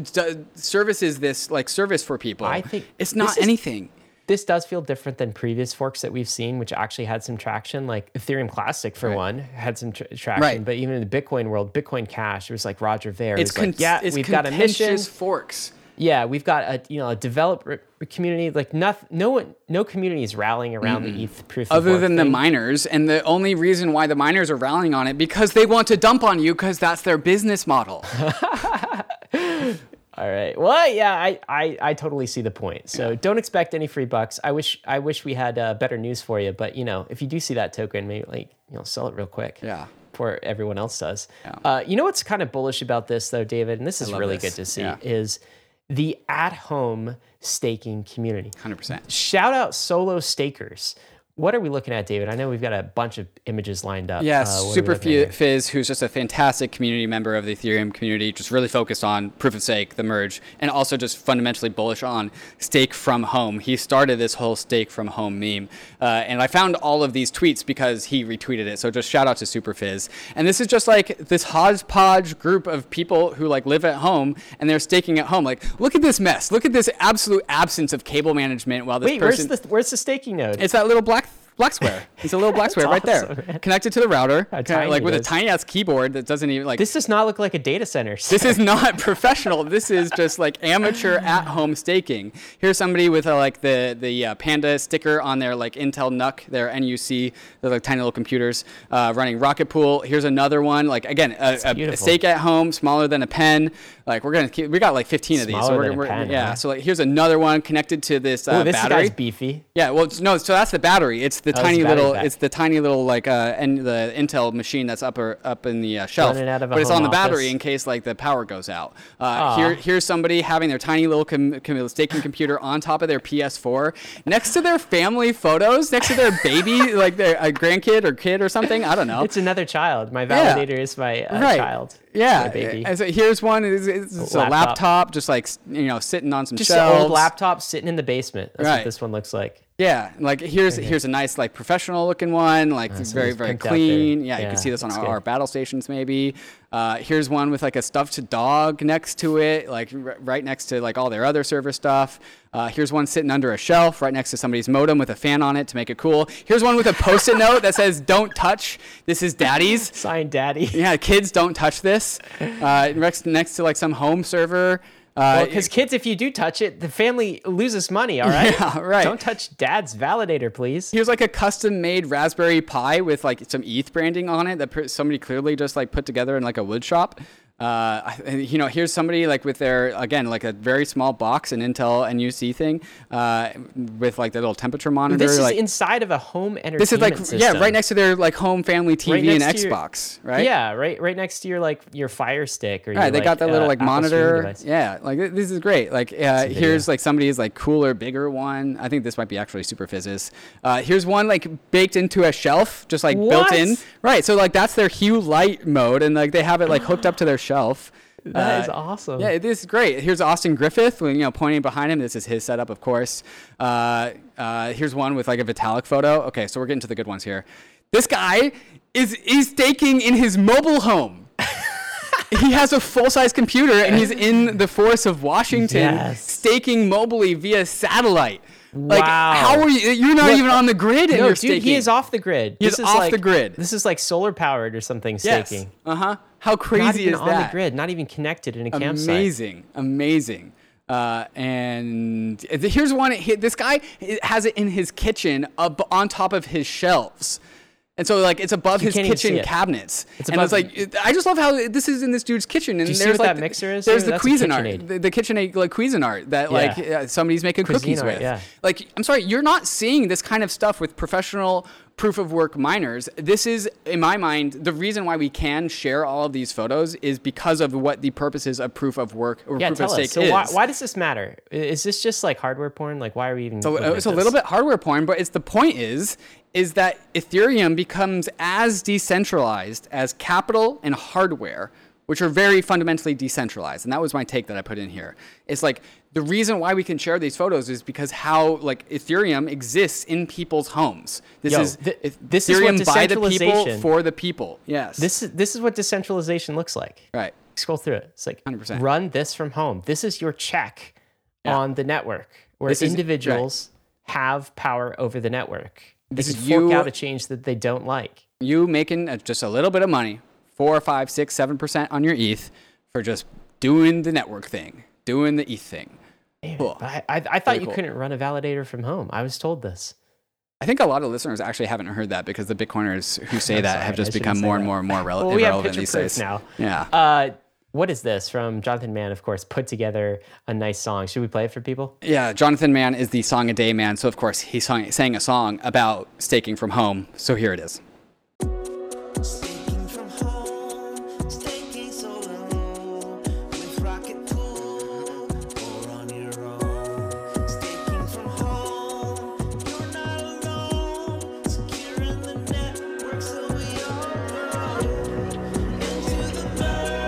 services this like service for people, I think it's not anything. This does feel different than previous forks that we've seen, which actually had some traction, like Ethereum Classic for one had some traction, but even in the Bitcoin world, Bitcoin Cash, it was like Roger Ver. It's we've got a mission. Forks. Yeah, we've got a developer community, like no community is rallying around the ETH proof of work other than the miners, and the only reason why the miners are rallying on it because they want to dump on you because that's their business model. All right. Well, yeah, I totally see the point. So don't expect any free bucks. I wish we had better news for you, but if you do see that token, maybe sell it real quick. Yeah. Before everyone else does. Yeah. What's kind of bullish about this though, David, and this is really good to see is the at-home staking community. 100%. Shout out solo stakers. What are we looking at, David? I know we've got a bunch of images lined up. Yeah, Superfizz, who's just a fantastic community member of the Ethereum community, just really focused on proof of stake, the merge, and also just fundamentally bullish on stake from home. He started this whole stake from home meme. And I found all of these tweets because he retweeted it. So just shout out to Superfizz. And this is just like this hodgepodge group of people who like live at home and they're staking at home. Like, look at this mess. Look at this absolute absence of cable management while this person... where's the staking node? It's that little black square. It's a little black square right there, man. Connected to the router, with a tiny ass keyboard that doesn't even like. This does not look like a data center. This is not professional. This is just like amateur at home staking. Here's somebody with the Panda sticker on their like Intel NUC, their NUC, those like tiny little computers running Rocket Pool. Here's another one. Like again, a stake at home, smaller than a pen. Like we got like 15 of these. So like here's another one connected to this this battery. This guy's beefy. Yeah. Well, no. So that's the battery. It's the tiny little like and the Intel machine that's up in the shelf, but it's on the battery in case like the power goes out. Here's somebody having their tiny little staking computer on top of their PS4 next to their family photos, next to their baby, like their grandkid or kid or something. I don't know. It's another child. My validator is my child. Yeah. My baby. And so here's one. It's a laptop, just like sitting on some shelves. Just an old laptop sitting in the basement. That's what this one looks like. Yeah, like here's a nice like professional looking one, like very clean. Yeah, you can see this on our battle stations maybe. Here's one with like a stuffed dog next to it, like right next to like all their other server stuff. Here's one sitting under a shelf right next to somebody's modem with a fan on it to make it cool. Here's one with a post-it note that says "Don't touch. This is Daddy's." Signed, Daddy. Yeah, kids, don't touch this. Next to like some home server. Because kids, if you do touch it, the family loses money, all right? Yeah, right. Don't touch Dad's validator, please. Here's like a custom-made Raspberry Pi with like some ETH branding on it that somebody clearly just like put together in like a wood shop. You know, here's somebody like with their, again, like a very small box, an Intel NUC thing, with like the little temperature monitor. This is like, inside of a home entertainment system. This is like, yeah, right next to their like home family TV right and Xbox, your, right? Yeah, right next to your like your Fire Stick. Or right, your, they like, got that little like Apple monitor. Yeah, like this is great. Like here's like somebody's like cooler, bigger one. I think this might be actually SuperPhysis. Here's one like baked into a shelf, just like built in. Right, so like that's their Hue light mode, and like they have it like hooked up to their shelf. That is awesome. Yeah, this is great. Here's Austin Griffith, you know, pointing behind him. This is his setup, of course. Here's one with like a Vitalik photo. Okay, so we're getting to the good ones here. This guy is staking in his mobile home. He has a full-size computer and he's in the forests of Washington staking mobily via satellite. Like, how are you? You're not even on the grid, and you're staking. He is off the grid. He's off the grid. This is like solar powered or something staking. Yes. How crazy is that? Not even on the grid, not even connected in a campsite. Amazing. And here's one. This guy has it in his kitchen, up on top of his shelves. And so, like, it's above his kitchen cabinets. And it's like, I just love how this is in this dude's kitchen. And do you see what that mixer is? There's the Cuisinart. The KitchenAid, like, Cuisinart that, like, somebody's making cookies with. Like, I'm sorry, you're not seeing this kind of stuff with professional proof-of-work miners. This is, in my mind, the reason why we can share all of these photos is because of what the purposes of proof-of-work or proof-of-stake is. Why does this matter? Is this just, like, hardware porn? Like, why are we even... So it's a little bit hardware porn, but the point is that Ethereum becomes as decentralized as capital and hardware, which are very fundamentally decentralized. And that was my take that I put in here. It's like the reason why we can share these photos is because how like Ethereum exists in people's homes. This Ethereum is by the people for the people. Yes. This is what decentralization looks like. Right. Scroll through it. It's like 100%. Run this from home. This is your check on the network where individuals have power over the network. This is you fork out a change that they don't like. You making just a little bit of money, 4, 5, 6, 7% on your ETH for just doing the network thing, doing the ETH thing. Damn, cool. I thought you couldn't run a validator from home. I was told this. I think a lot of listeners actually haven't heard that because the Bitcoiners who say that have just become more and more and more irrelevant these days. Now. Yeah. What is this from Jonathan Mann, of course, put together a nice song. Should we play it for people? Yeah, Jonathan Mann is the Song a Day man. So, of course, he sang a song about staking from home. So here it is. Staking from home, staking so alone, with Rocket Pool or on your own. Staking from home, you're not alone, securing the network so we all roam into the bird.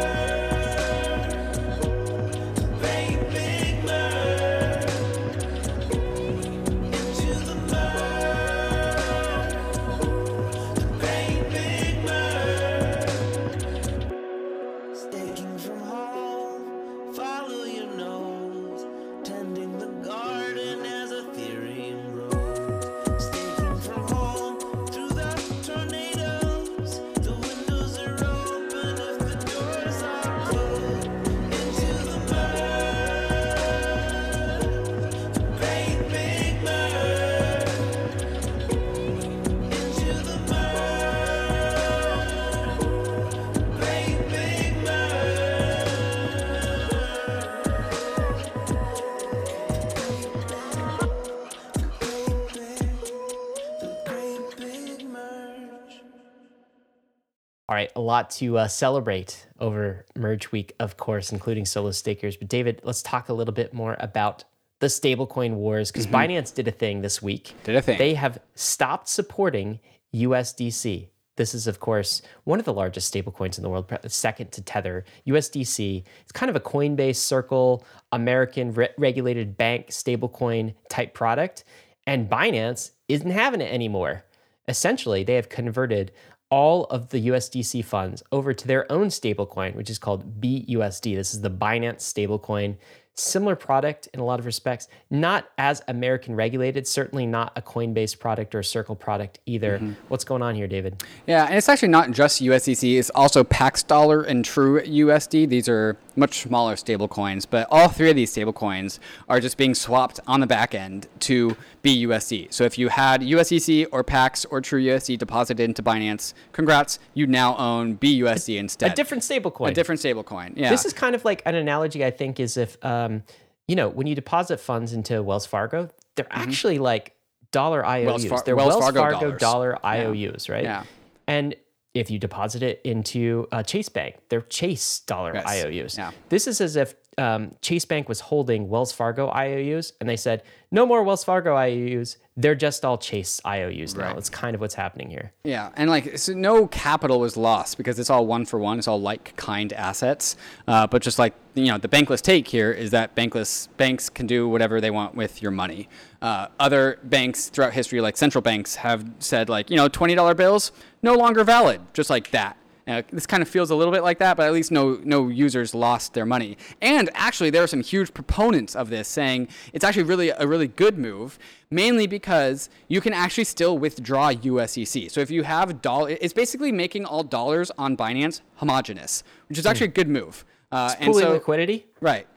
All right, a lot to celebrate over Merge Week, of course, including solo stakers. But David, let's talk a little bit more about the stablecoin wars, because Binance did a thing this week. They have stopped supporting USDC. This is, of course, one of the largest stablecoins in the world, second to Tether. USDC, it's kind of a Coinbase, Circle, American regulated bank stablecoin type product. And Binance isn't having it anymore. Essentially, they have converted all of the USDC funds over to their own stablecoin, which is called BUSD. This is the Binance stablecoin. Similar product in a lot of respects, not as American regulated, certainly not a Coinbase product or a Circle product either. Mm-hmm. What's going on here, David? Yeah, and it's actually not just USDC, it's also Pax Dollar and True USD. These are much smaller stable coins, but all three of these stable coins are just being swapped on the back end to BUSD. So if you had USDC or Pax or True USD deposited into Binance, congrats, you now own BUSD instead. A different stable coin. A different stable coin, yeah. This is kind of like an analogy, I think, is if... when you deposit funds into Wells Fargo, they're actually like dollar IOUs. They're Wells Fargo dollar IOUs, right? Yeah. And if you deposit it into Chase Bank, they're Chase dollar IOUs. Yeah. This is as if Chase Bank was holding Wells Fargo IOUs, and they said, no more Wells Fargo IOUs. They're just all Chase IOUs now. It's kind of what's happening here. Yeah, and so no capital was lost because it's all one for one. It's all like-kind assets. But just the bankless take here is that banks can do whatever they want with your money. Other banks throughout history, like central banks, have said $20 bills, no longer valid, just like that. Now, this kind of feels a little bit like that, but at least no users lost their money. And actually, there are some huge proponents of this saying it's actually really a really good move, mainly because you can actually still withdraw USDC. So if you have it's basically making all dollars on Binance homogenous, which is actually a good move. It's pooling liquidity? Right.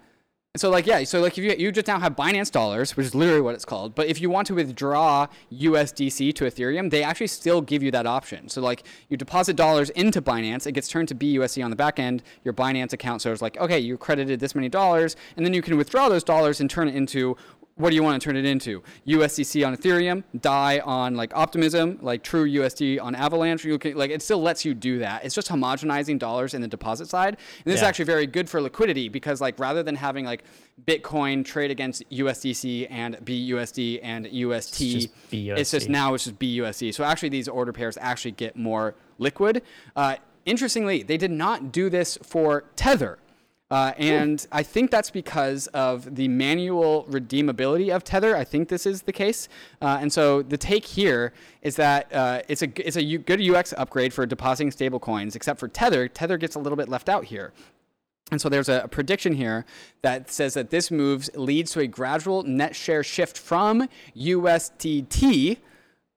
So if you just now have Binance dollars, which is literally what it's called, but if you want to withdraw USDC to Ethereum, they actually still give you that option. So you deposit dollars into Binance, it gets turned to BUSD on the back end, your Binance account. So it's okay, you credited this many dollars, and then you can withdraw those dollars and turn it into, what do you want to turn it into? USDC on Ethereum, DAI on Optimism, True USD on Avalanche. You can, it still lets you do that. It's just homogenizing dollars in the deposit side. And this is actually very good for liquidity because rather than having Bitcoin trade against USDC and BUSD and UST, it's just BUSD. So actually these order pairs actually get more liquid. Interestingly, they did not do this for Tether. And I think that's because of the manual redeemability of Tether. I think this is the case. And so the take here is that it's a good UX upgrade for depositing stable coins, except for Tether. Tether gets a little bit left out here. And so there's a prediction here that says that this move leads to a gradual net share shift from USDT,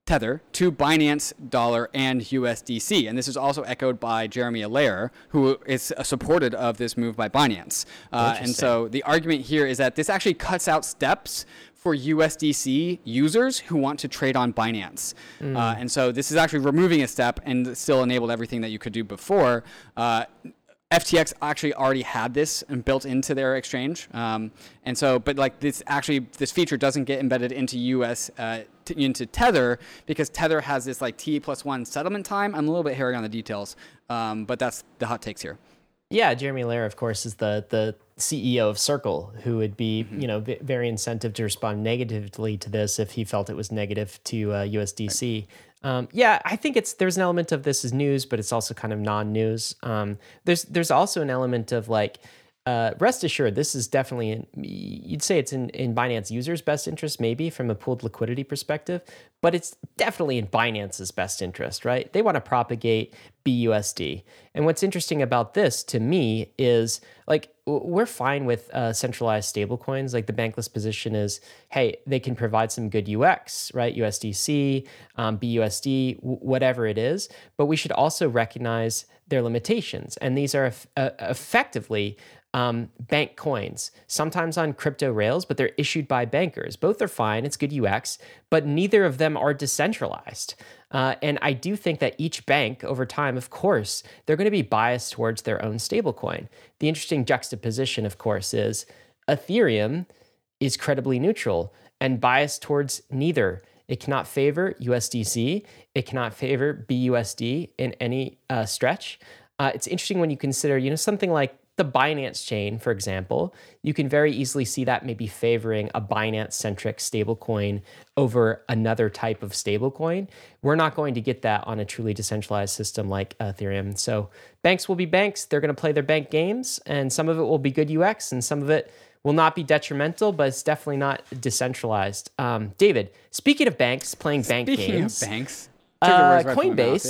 Tether, to Binance Dollar and USDC. And this is also echoed by Jeremy Allaire, who is supported of this move by Binance. And so the argument here is that this actually cuts out steps for USDC users who want to trade on Binance. And so this is actually removing a step and still enabled everything that you could do before. FTX actually already had this and built into their exchange. And so, but this feature doesn't get embedded into into Tether because Tether has this T+1 settlement time. I'm a little bit hairy on the details, but that's the hot takes here. Yeah, Jeremy Allaire, of course, is the CEO of Circle, who would be very incentive to respond negatively to this if he felt it was negative to USDC. Right. I think there's an element of this is news, but it's also kind of non-news. There's also an element of rest assured, this is definitely you'd say it's in Binance users' best interest, maybe from a pooled liquidity perspective, but it's definitely in Binance's best interest, right? They want to propagate BUSD. And what's interesting about this to me is we're fine with centralized stablecoins. The bankless position is, hey, they can provide some good UX, right? USDC, BUSD, whatever it is. But we should also recognize their limitations. And these are effectively bank coins, sometimes on crypto rails, but they're issued by bankers. Both are fine. It's good UX, but neither of them are decentralized. And I do think that each bank over time, of course, they're going to be biased towards their own stablecoin. The interesting juxtaposition, of course, is Ethereum is credibly neutral and biased towards neither. It cannot favor USDC. It cannot favor BUSD in any stretch. It's interesting when you consider, something like the Binance chain, for example, you can very easily see that maybe favoring a Binance-centric stablecoin over another type of stablecoin. We're not going to get that on a truly decentralized system like Ethereum. So banks will be banks. They're going to play their bank games, and some of it will be good UX, and some of it will not be detrimental, but it's definitely not decentralized. David, speaking of banks playing bank games, Coinbase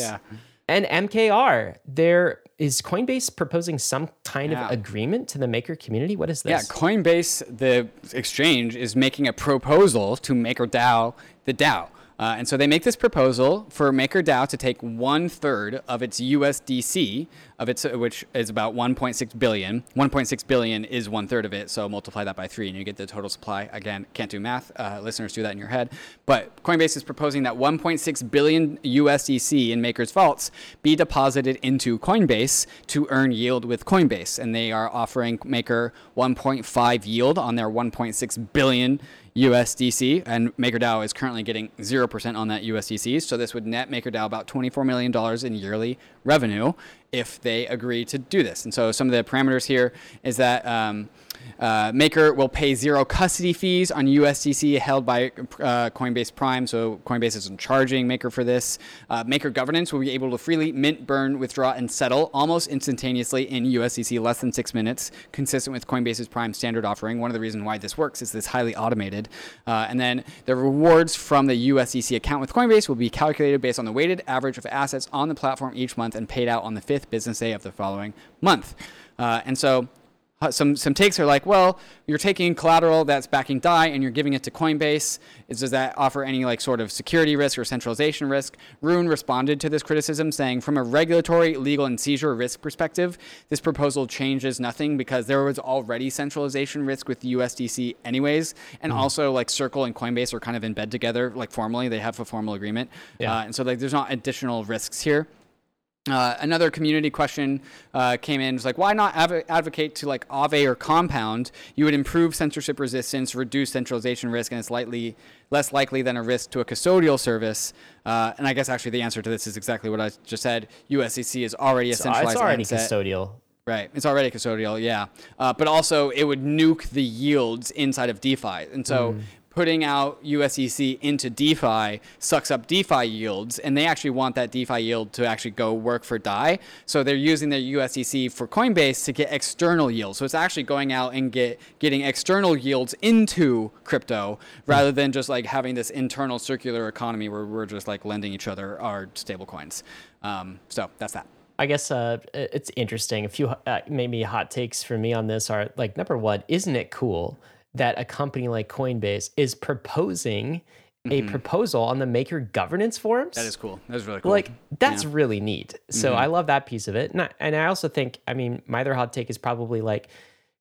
and MKR, there is Coinbase proposing some kind of agreement to the maker community. What is this? Yeah, Coinbase, the exchange, is making a proposal to MakerDAO, the DAO. And so they make this proposal for MakerDAO to take 1/3 of its USDC, of its, which is about 1.6 billion. 1.6 billion is 1/3 of it, so multiply that by 3 and you get the total supply. Again, can't do math. Listeners, do that in your head. But Coinbase is proposing that 1.6 billion USDC in Maker's vaults be deposited into Coinbase to earn yield with Coinbase. And they are offering Maker 1.5 yield on their 1.6 billion USDC, and MakerDAO is currently getting 0% on that USDC. So this would net MakerDAO about $24 million in yearly revenue if they agree to do this. And so some of the parameters here is that Maker will pay zero custody fees on USDC held by Coinbase Prime. So Coinbase isn't charging Maker for this. Maker governance will be able to freely mint, burn, withdraw, and settle almost instantaneously in USDC, less than 6 minutes, consistent with Coinbase's Prime standard offering. One of the reasons why this works is this highly automated. And then the rewards from the USDC account with Coinbase will be calculated based on the weighted average of assets on the platform each month and paid out on the 5th business day of the following month. And so some takes are like, well, you're taking collateral that's backing DAI and you're giving it to Coinbase. Does that offer any like sort of security risk or centralization risk? Rune responded to this criticism saying, from a regulatory, legal, and seizure risk perspective, this proposal changes nothing because there was already centralization risk with USDC anyways. And also like Circle and Coinbase are kind of in bed together, like formally, they have a formal agreement. And so like there's not additional risks here. Another community question came in. It's like, why not advocate to like Aave or Compound? You would improve censorship resistance, reduce centralization risk, and it's slightly less likely than a risk to a custodial service. And I guess actually the answer to this is exactly what I just said. USDC is already a centralized asset. Custodial. Right. It's already custodial, yeah. But also it would nuke the yields inside of DeFi. And so putting out USDC into DeFi sucks up DeFi yields, and they actually want that DeFi yield to actually go work for DAI. So they're using their USDC for Coinbase to get external yield. So it's actually going out and getting external yields into crypto rather than just like having this internal circular economy where we're just like lending each other our stable coins. So that's that. I guess it's interesting. A few maybe hot takes for me on this are like, number one, isn't it cool that a company like Coinbase is proposing a proposal on the Maker governance forums? That is cool. That's really cool. Like, that's really neat. So I love that piece of it. And I also think, I mean, my other hot take is probably like,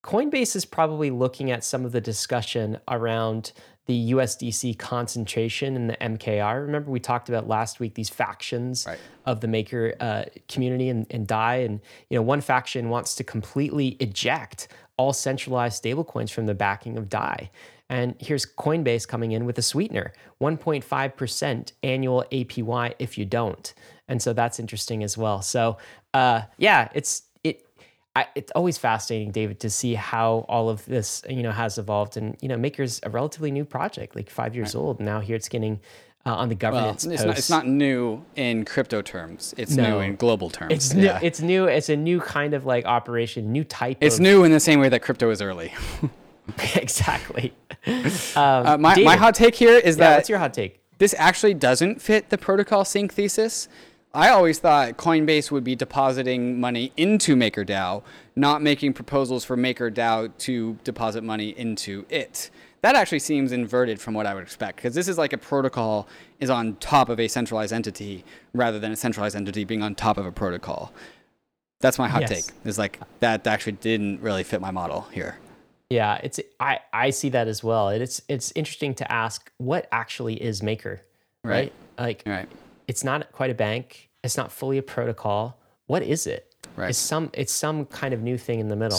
Coinbase is probably looking at some of the discussion around the USDC concentration in the MKR. Remember, we talked about last week these factions of the Maker community and DAI. And, you know, one faction wants to completely eject all centralized stablecoins from the backing of DAI. And here's Coinbase coming in with a sweetener, 1.5% annual APY if you don't. And so that's interesting as well. So it's always fascinating, David, to see how all of this, you know, has evolved. And, you know, Maker's a relatively new project, like 5 years old. Now here it's getting on the governance. Well, it's not new in crypto terms. It's new in global terms. It's new. It's new. It's a new kind of like operation, new type. It's new in the same way that crypto is early. Exactly. My hot take here is that. What's your hot take? This actually doesn't fit the protocol sync thesis. I always thought Coinbase would be depositing money into MakerDAO, not making proposals for MakerDAO to deposit money into it. That actually seems inverted from what I would expect, because this is like a protocol is on top of a centralized entity rather than a centralized entity being on top of a protocol. That's my hot take. It's like that actually didn't really fit my model here. Yeah, it's I see that as well. It's interesting to ask what actually is Maker, right? Like it's not quite a bank. It's not fully a protocol. What is it? Right. It's some kind of new thing in the middle.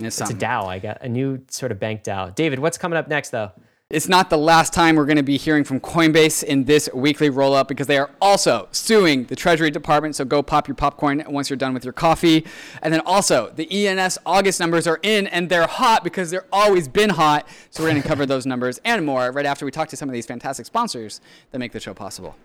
It's a DAO, I guess. A new sort of bank DAO. David, what's coming up next, though? It's not the last time we're going to be hearing from Coinbase in this weekly roll-up, because they are also suing the Treasury Department, so go pop your popcorn once you're done with your coffee. And then also, the ENS August numbers are in, and they're hot because they've always been hot. So we're going to cover those numbers and more right after we talk to some of these fantastic sponsors that make the show possible.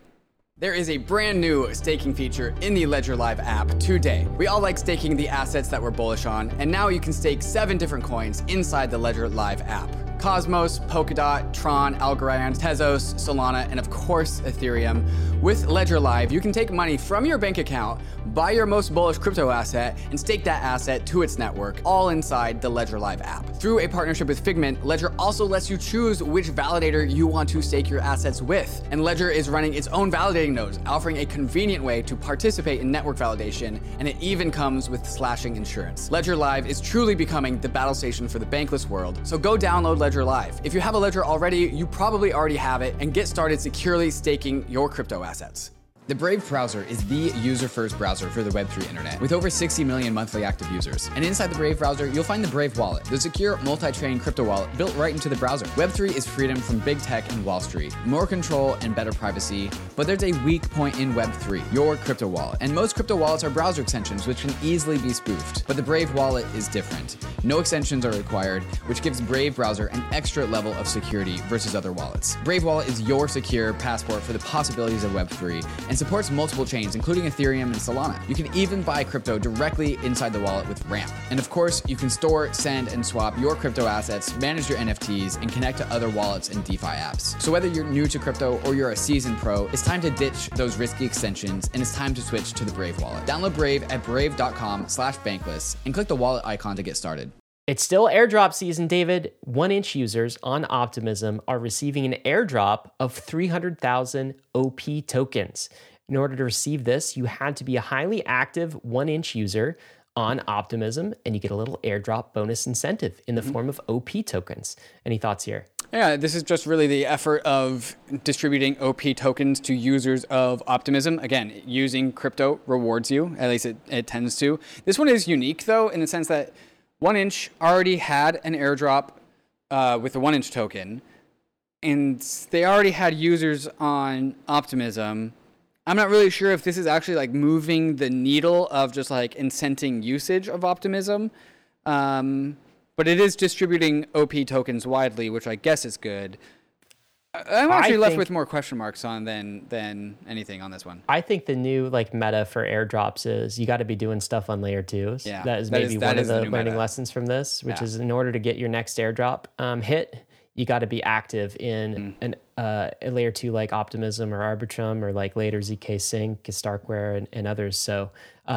There is a brand new staking feature in the Ledger Live app today. We all like staking the assets that we're bullish on, and now you can stake 7 different coins inside the Ledger Live app. Cosmos, Polkadot, Tron, Algorand, Tezos, Solana, and of course, Ethereum. With Ledger Live, you can take money from your bank account, buy your most bullish crypto asset, and stake that asset to its network, all inside the Ledger Live app. Through a partnership with Figment, Ledger also lets you choose which validator you want to stake your assets with. And Ledger is running its own validating nodes, offering a convenient way to participate in network validation, and it even comes with slashing insurance. Ledger Live is truly becoming the battle station for the bankless world, so go download Ledger Live. If you have a Ledger already, you probably already have it, and get started securely staking your crypto assets. The Brave browser is the user-first browser for the Web3 internet, with over 60 million monthly active users. And inside the Brave browser, you'll find the Brave Wallet, the secure multi-chain crypto wallet built right into the browser. Web3 is freedom from big tech and Wall Street, more control and better privacy, but there's a weak point in Web3, your crypto wallet. And most crypto wallets are browser extensions, which can easily be spoofed. But the Brave Wallet is different. No extensions are required, which gives Brave browser an extra level of security versus other wallets. Brave Wallet is your secure passport for the possibilities of Web3, and supports multiple chains, including Ethereum and Solana. You can even buy crypto directly inside the wallet with Ramp. And of course, you can store, send, and swap your crypto assets, manage your NFTs, and connect to other wallets and DeFi apps. So whether you're new to crypto or you're a seasoned pro, it's time to ditch those risky extensions, and it's time to switch to the Brave wallet. Download Brave at brave.com/bankless and click the wallet icon to get started. It's still airdrop season, David. 1-inch users on Optimism are receiving an airdrop of 300,000 OP tokens. In order to receive this, you had to be a highly active 1-inch user on Optimism, and you get a little airdrop bonus incentive in the form of OP tokens. Any thoughts here? Yeah, this is just really the effort of distributing OP tokens to users of Optimism. Again, using crypto rewards you, at least it tends to. This one is unique, though, in the sense that 1-inch already had an airdrop with the 1-inch token, and they already had users on Optimism. I'm not really sure if this is actually like moving the needle of just like incenting usage of Optimism, but it is distributing OP tokens widely, which I guess is good. I'm actually left with more question marks on than anything on this one. I think the new like meta for airdrops is you got to be doing stuff on layer 2. So yeah, that is maybe one of the learning lessons from this, which is in order to get your next airdrop hit, you got to be active in a layer 2 like Optimism or Arbitrum or like later ZK Sync, Starkware, and others. So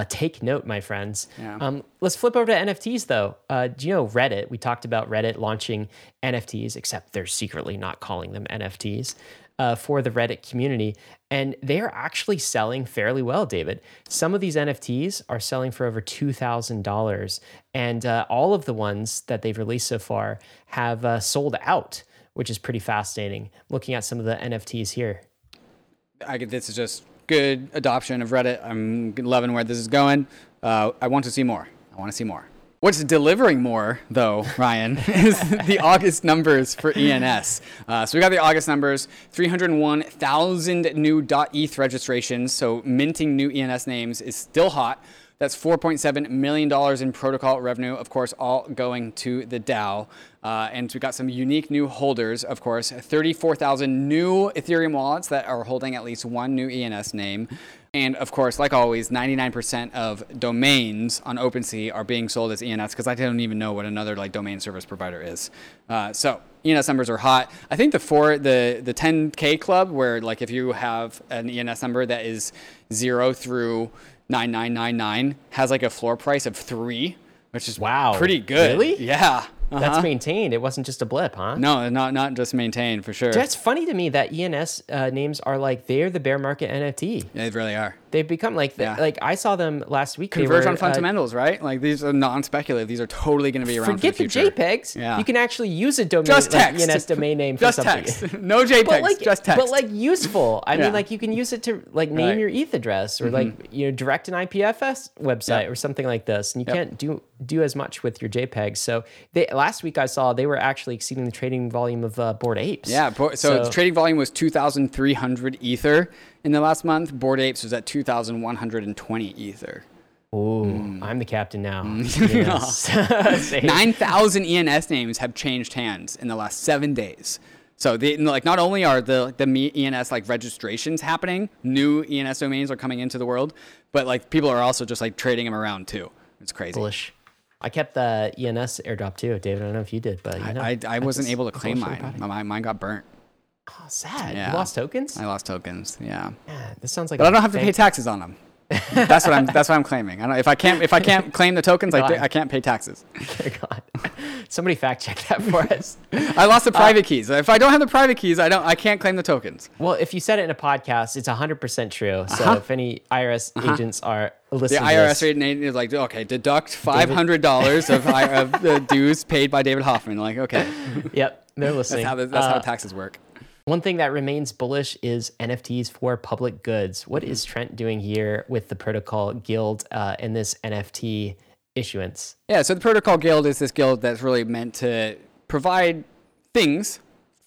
take note, my friends. Yeah. Let's flip over to NFTs, though. Do you know Reddit? We talked about Reddit launching NFTs, except they're secretly not calling them NFTs, for the Reddit community. And they are actually selling fairly well, David. Some of these NFTs are selling for over $2,000. And all of the ones that they've released so far have sold out, which is pretty fascinating. Looking at some of the NFTs here. This is just good adoption of Reddit. I'm loving where this is going. I want to see more. What's delivering more, though, Ryan, is the August numbers for ENS. So we got the August numbers, 301,000 new .eth registrations. So minting new ENS names is still hot. That's $4.7 million in protocol revenue, of course, all going to the DAO. And we got some unique new holders, of course, 34,000 new Ethereum wallets that are holding at least one new ENS name. And of course, like always, 99% of domains on OpenSea are being sold as ENS, because I don't even know what another like domain service provider is. So ENS numbers are hot. I think the 10K club, where like if you have an ENS number that is 0 through 9999, has like a floor price of 3, which is pretty good. Really? Yeah. Uh-huh. That's maintained. It wasn't just a blip, huh? No, not just maintained, for sure. That's funny to me that ENS names are like, they're the bear market NFT. Yeah, they really are. They've become like, like I saw them last week. Converge on fundamentals, right? Like these are non-speculative. These are totally going to be around for the future. Forget the JPEGs. Yeah. You can actually use a domain, just text. Like ENS domain name for something. Just text. No JPEGs, but like, just text. But like useful. I mean, like you can use it to like name your ETH address or like, you know, direct an IPFS website or something like this. And you can't do as much with your JPEGs. So last week I saw they were actually exceeding the trading volume of Bored Apes. Yeah, so the trading volume was 2,300 Ether in the last month. Bored Apes was at 2,120 Ether. Oh, I'm the captain now. 9,000 ENS names have changed hands in the last 7 days. So not only are the ENS registrations happening, new ENS domains are coming into the world, but people are also just trading them around too. It's crazy. Bullish. I kept the ENS airdrop too, David. I don't know if you did, but I wasn't able to claim mine. Mine got burnt. Oh, sad. Yeah. You lost tokens? I lost tokens. Yeah. Yeah, this sounds like. But I don't have to pay taxes on them. That's what I'm claiming. I don't. If I can't claim the tokens, I can't pay taxes. Dear God. Somebody fact check that for us. I lost the private keys. If I don't have the private keys, I can't claim the tokens. Well, if you said it in a podcast, it's 100% true. So if any IRS agents are listening, the IRS agent is okay, deduct $500 of dues paid by David Hoffman. Okay. Yep, they're listening. That's how taxes work. One thing that remains bullish is NFTs for public goods. What is Trent doing here with the Protocol Guild and this NFT issuance? Yeah, so the Protocol Guild is this guild that's really meant to provide things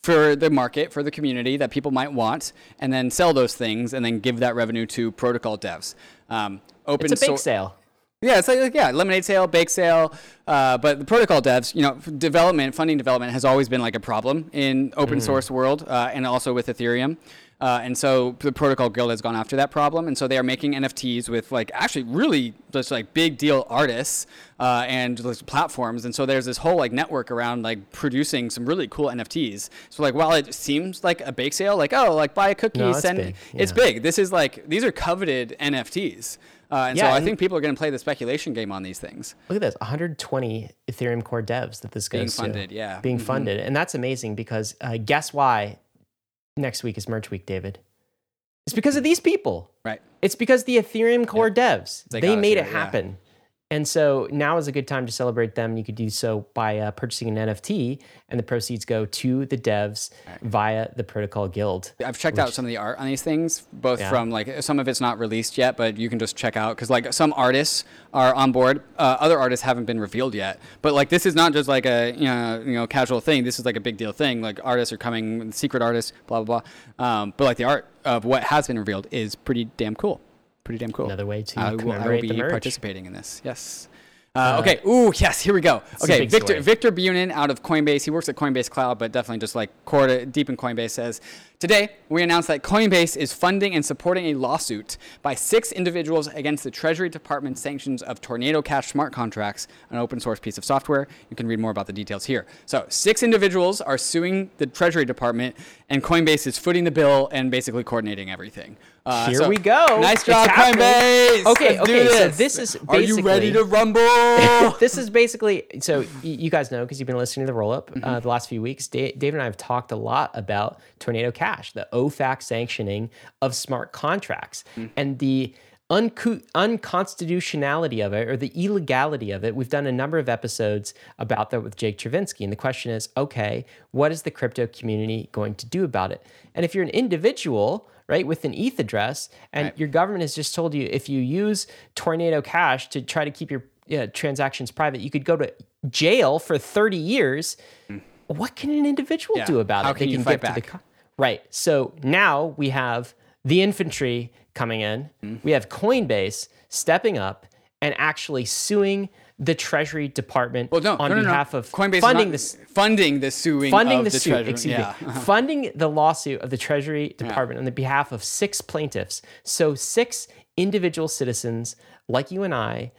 for the market, for the community that people might want, and then sell those things and then give that revenue to protocol devs. It's a bake sale. Yeah, it's lemonade sale, bake sale, but the protocol devs, funding development has always been a problem in open source world and also with Ethereum. And so the Protocol Guild has gone after that problem. And so they are making NFTs with actually really just big deal artists and those platforms. And so there's this whole network around producing some really cool NFTs. So while it seems like a bake sale, buy a cookie, it's big. This is these are coveted NFTs. I think people are going to play the speculation game on these things. Look at this, 120 Ethereum core devs that this goes being funded. And that's amazing because guess why? Next week is merge week, David. It's because of these people. Right. It's because the Ethereum core devs, they made it happen. Yeah. And so now is a good time to celebrate them. You could do so by purchasing an NFT, and the proceeds go to the devs via the Protocol Guild. I've checked out some of the art on these things, both from some of it's not released yet, but you can just check out because some artists are on board. Other artists haven't been revealed yet. But this is not just a casual thing. This is a big deal thing. Artists are coming, secret artists, blah blah blah. But the art of what has been revealed is pretty damn cool. Another way to commemorate the merge. I will be participating in this. Yes. Okay. Ooh, yes. Here we go. Okay. Victor Bunin out of Coinbase. He works at Coinbase Cloud, but definitely just core deep in Coinbase says, today we announced that Coinbase is funding and supporting a lawsuit by 6 individuals against the Treasury Department's sanctions of Tornado Cash smart contracts, an open source piece of software. You can read more about the details here. So 6 individuals are suing the Treasury Department, and Coinbase is footing the bill and basically coordinating everything. Here we go. Nice job, Coinbase. Okay. So this is basically. Are you ready to rumble? This is basically, so you guys know because you've been listening to the roll up the last few weeks. Dave and I have talked a lot about Tornado Cash, the OFAC sanctioning of smart contracts, and the unconstitutionality of it, or the illegality of it. We've done a number of episodes about that with Jake Travinsky, and the question is, okay, what is the crypto community going to do about it? And if you're an individual, right, with an ETH address, and your government has just told you if you use Tornado Cash to try to keep your transactions private, you could go to jail for 30 years. What can an individual do about it? How can you fight back? Right. So now we have the infantry coming in. We have Coinbase stepping up and actually suing the Treasury Department on behalf of Coinbase funding the lawsuit of the Treasury Department on the behalf of 6 plaintiffs. So 6 individual citizens like you and I,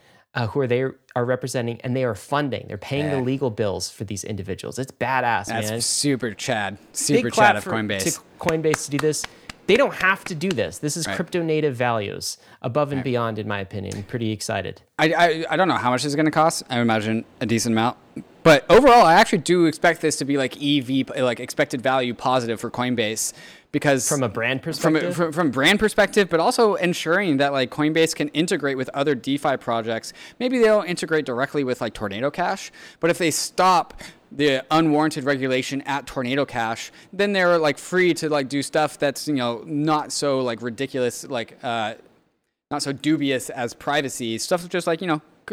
who they are representing, and they are funding. They're paying the legal bills for these individuals. It's badass, man. That's super Chad. Super Chad of Coinbase. Coinbase to do this. They don't have to do this. This is crypto native values above and beyond, in my opinion. Pretty excited. I don't know how much this is going to cost. I imagine a decent amount. But overall, I actually do expect this to be EV, expected value positive for Coinbase, because from a brand perspective, from brand perspective, but also ensuring that Coinbase can integrate with other DeFi projects. Maybe they don't integrate directly with Tornado Cash, but if they stop the unwarranted regulation at Tornado Cash, then they're free to do stuff that's not so ridiculous, not so dubious as privacy stuff, just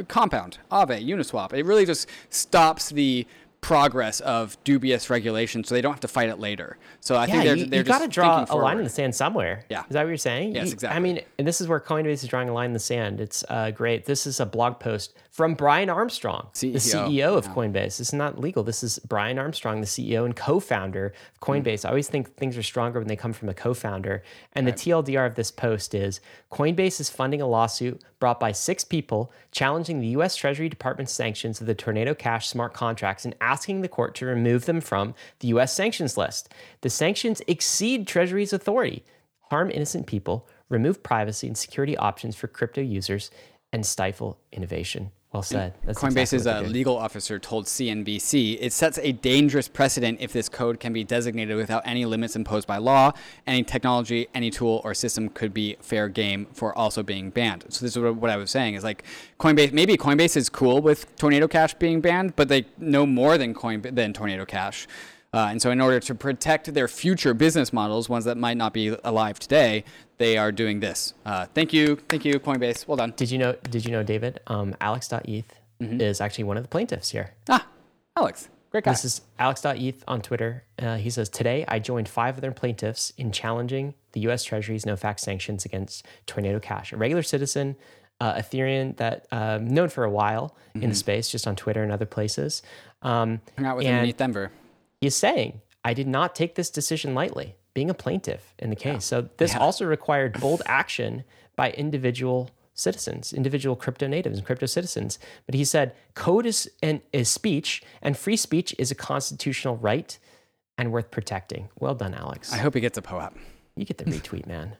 Compound, Aave, Uniswap. It really just stops the progress of dubious regulation, so they don't have to fight it later. So I think they're just thinking forward. You got to draw a line in the sand somewhere. Yeah. Is that what you're saying? Yes, exactly. I mean, and this is where Coinbase is drawing a line in the sand. It's great. This is a blog post from Brian Armstrong, CEO. The CEO of Coinbase. It's not legal. This is Brian Armstrong, the CEO and co-founder of Coinbase. I always think things are stronger when they come from a co-founder. And the TLDR of this post is, Coinbase is funding a lawsuit brought by 6 people challenging the U.S. Treasury Department's sanctions of the Tornado Cash smart contracts and asking the court to remove them from the U.S. sanctions list. The sanctions exceed Treasury's authority, harm innocent people, remove privacy and security options for crypto users, and stifle innovation. Well said. Coinbase's legal officer told CNBC, it sets a dangerous precedent if this code can be designated without any limits imposed by law. Any technology, any tool or system could be fair game for also being banned. So this is what I was saying is like Coinbase, maybe Coinbase is cool with Tornado Cash being banned, but they know more than Tornado Cash. And so in order to protect their future business models, ones that might not be alive today, they are doing this. Thank you, Coinbase. Well done. Did you know, David, Alex.eth is actually one of the plaintiffs here. Ah, Alex. Great guy. This is Alex.eth on Twitter. He says, today I joined 5 other plaintiffs in challenging the U.S. Treasury's no-fact sanctions against Tornado Cash. A regular citizen, Ethereum that known for a while in the space, just on Twitter and other places. Hung out with him in East Denver. He's saying, I did not take this decision lightly, being a plaintiff in the case. Yeah. So this also required bold action by individual citizens, individual crypto natives and crypto citizens. But he said, code is speech, and free speech is a constitutional right and worth protecting. Well done, Alex. I hope he gets a POAP. You get the retweet, man.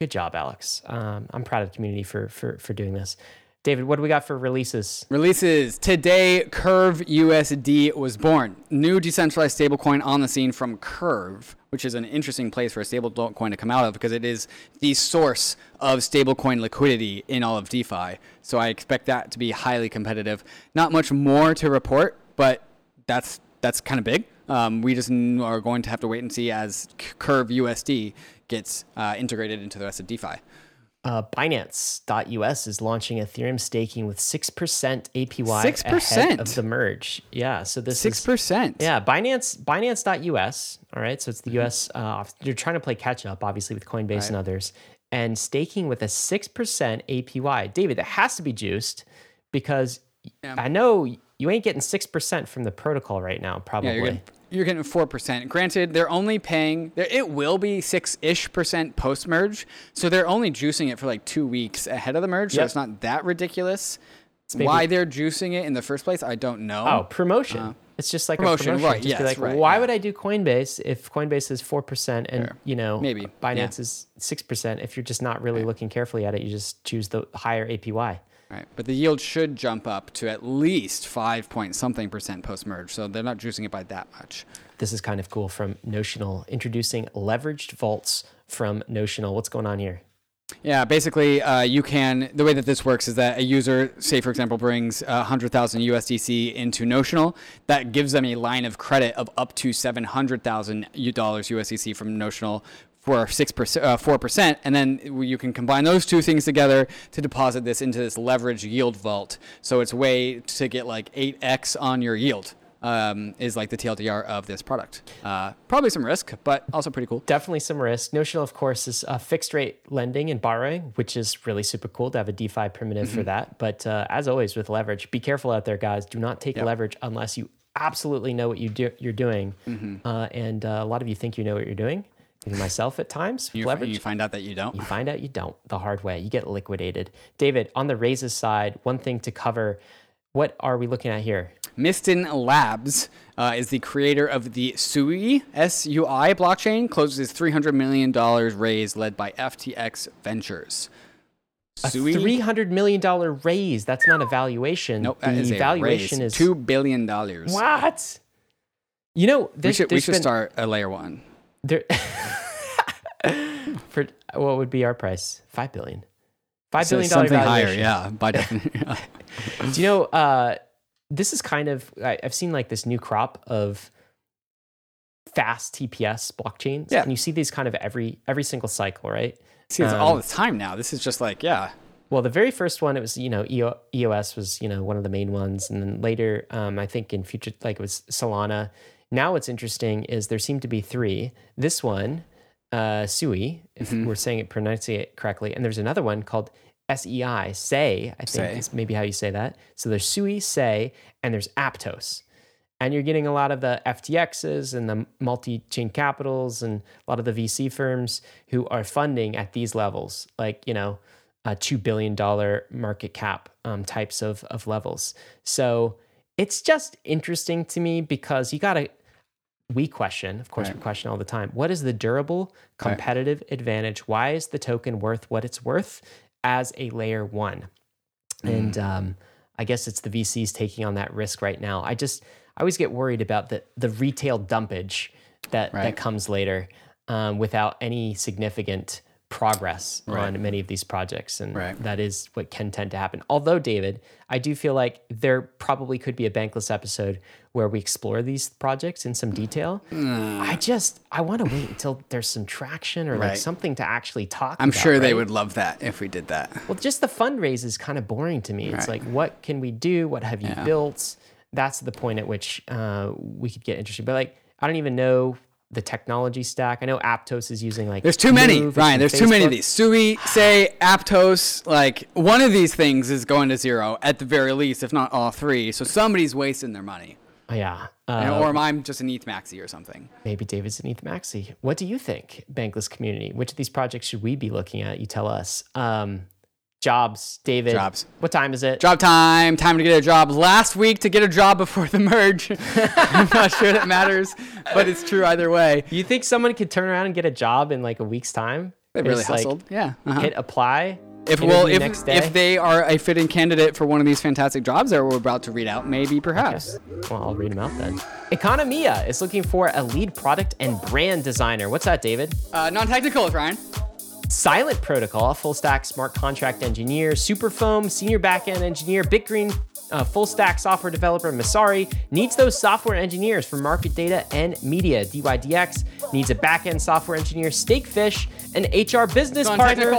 Good job, Alex. I'm proud of the community for doing this. David, what do we got for releases? Releases. Today, Curve USD was born. New decentralized stablecoin on the scene from Curve, which is an interesting place for a stablecoin to come out of because it is the source of stablecoin liquidity in all of DeFi. So I expect that to be highly competitive. Not much more to report, but that's kind of big. We just are going to have to wait and see as Curve USD gets integrated into the rest of DeFi. Binance.us is launching Ethereum staking with 6% APY ahead of the merge. Yeah, so this 6%. Yeah, Binance.us. All right, so it's the U.S. They're trying to play catch up, obviously, with Coinbase and others, and staking with a 6% APY. David, that has to be juiced because I know you ain't getting 6% from the protocol right now, probably. Yeah, you're getting 4%. Granted, they're only paying, it will be 6-ish% post-merge, so they're only juicing it for like 2 weeks ahead of the merge, so it's not that ridiculous. Why they're juicing it in the first place, I don't know. Oh, promotion. It's just like a promotion. Right, just why would I do Coinbase if Coinbase is 4% and maybe Binance is 6%? If you're just not really looking carefully at it, you just choose the higher APY. Right, but the yield should jump up to at least 5-point-something% post-merge, so they're not juicing it by that much. This is kind of cool from Notional, introducing leveraged vaults from Notional. What's going on here? Yeah, basically, the way that this works is that a user, say, for example, brings 100,000 USDC into Notional. That gives them a line of credit of up to $700,000 USDC from Notional, for 4%, and then you can combine those two things together to deposit this into this leverage yield vault. So it's a way to get like 8x on your yield is like the TLDR of this product. Probably some risk, but also pretty cool. Definitely some risk. Notional, of course, is fixed rate lending and borrowing, which is really super cool to have a DeFi primitive for that. But as always with leverage, be careful out there, guys. Do not take leverage unless you absolutely know what you're doing. And a lot of you think you know what you're doing. Myself at times. You find out that you don't. You find out you don't the hard way. You get liquidated. David, on the raises side, one thing to cover. What are we looking at here? Mistin Labs is the creator of the Sui, S-U-I blockchain, closes $300 million raise led by FTX Ventures. A $300 million raise. That's not a valuation. Nope, that is a valuation raise. Is $2 billion. What? You know, we should start a layer one. For what would be our price? $5 billion. $5 billion dollar valuation. Something higher, yeah. By definition. Do you know? This is kind of I've seen like this new crop of fast TPS blockchains, and you see these kind of every single cycle, right? See, it's all the time now. This is just like Well, the very first one, it was, you know, EOS was, you know, one of the main ones. And then later, I think in future, like it was Solana. Now what's interesting is there seem to be three. This one, Sui, if we're saying it, pronouncing it correctly. And there's another one called SEI, Say, I think is maybe how you say that. So there's Sui, Say, and there's Aptos. And you're getting a lot of the FTXs and the multi-chain capitals and a lot of the VC firms who are funding at these levels, like, you know, $2 billion market cap types of levels. So it's just interesting to me because you got to, we question, of course, right. We question all the time, what is the durable competitive advantage? Why is the token worth what it's worth as a layer one? And I guess it's the VCs taking on that risk right now. I always get worried about the retail dumpage that comes later without any significant progress on many of these projects. And that is what can tend to happen. Although, David, I do feel like there probably could be a Bankless episode where we explore these projects in some detail. I want to wait until there's some traction or like something to actually talk about. I'm sure they would love that if we did that. Well, just the fundraise is kind of boring to me. Right. It's like, what can we do? What have you built? That's the point at which we could get interested. But like, I don't even know the technology stack. I know Aptos is using like... There's too many, Ryan. There's too many of these. Sui, Say, Aptos, like one of these things is going to zero at the very least, if not all three. So somebody's wasting their money. Yeah. Or I'm just an ETH maxi or something. Maybe David's an ETH maxi. What do you think, Bankless community? Which of these projects should we be looking at? You tell us. Jobs, David. Jobs. What time is it? Job time. Time to get a job. Last week to get a job before the merge. I'm not sure that matters, but it's true either way. You think someone could turn around and get a job in like a week's time? They really hustled. Hit apply. If they are a fitting candidate for one of these fantastic jobs that we're about to read out, maybe, perhaps. Okay. Well, I'll read them out then. Economia is looking for a lead product and brand designer. What's that, David? Non-technical with Ryan. Silent Protocol, full stack smart contract engineer, Superfoam, senior backend engineer, BitGreen, full stack software developer, Messari needs those software engineers for market data and media. DYDX needs a backend software engineer, Stakefish, an HR business partner.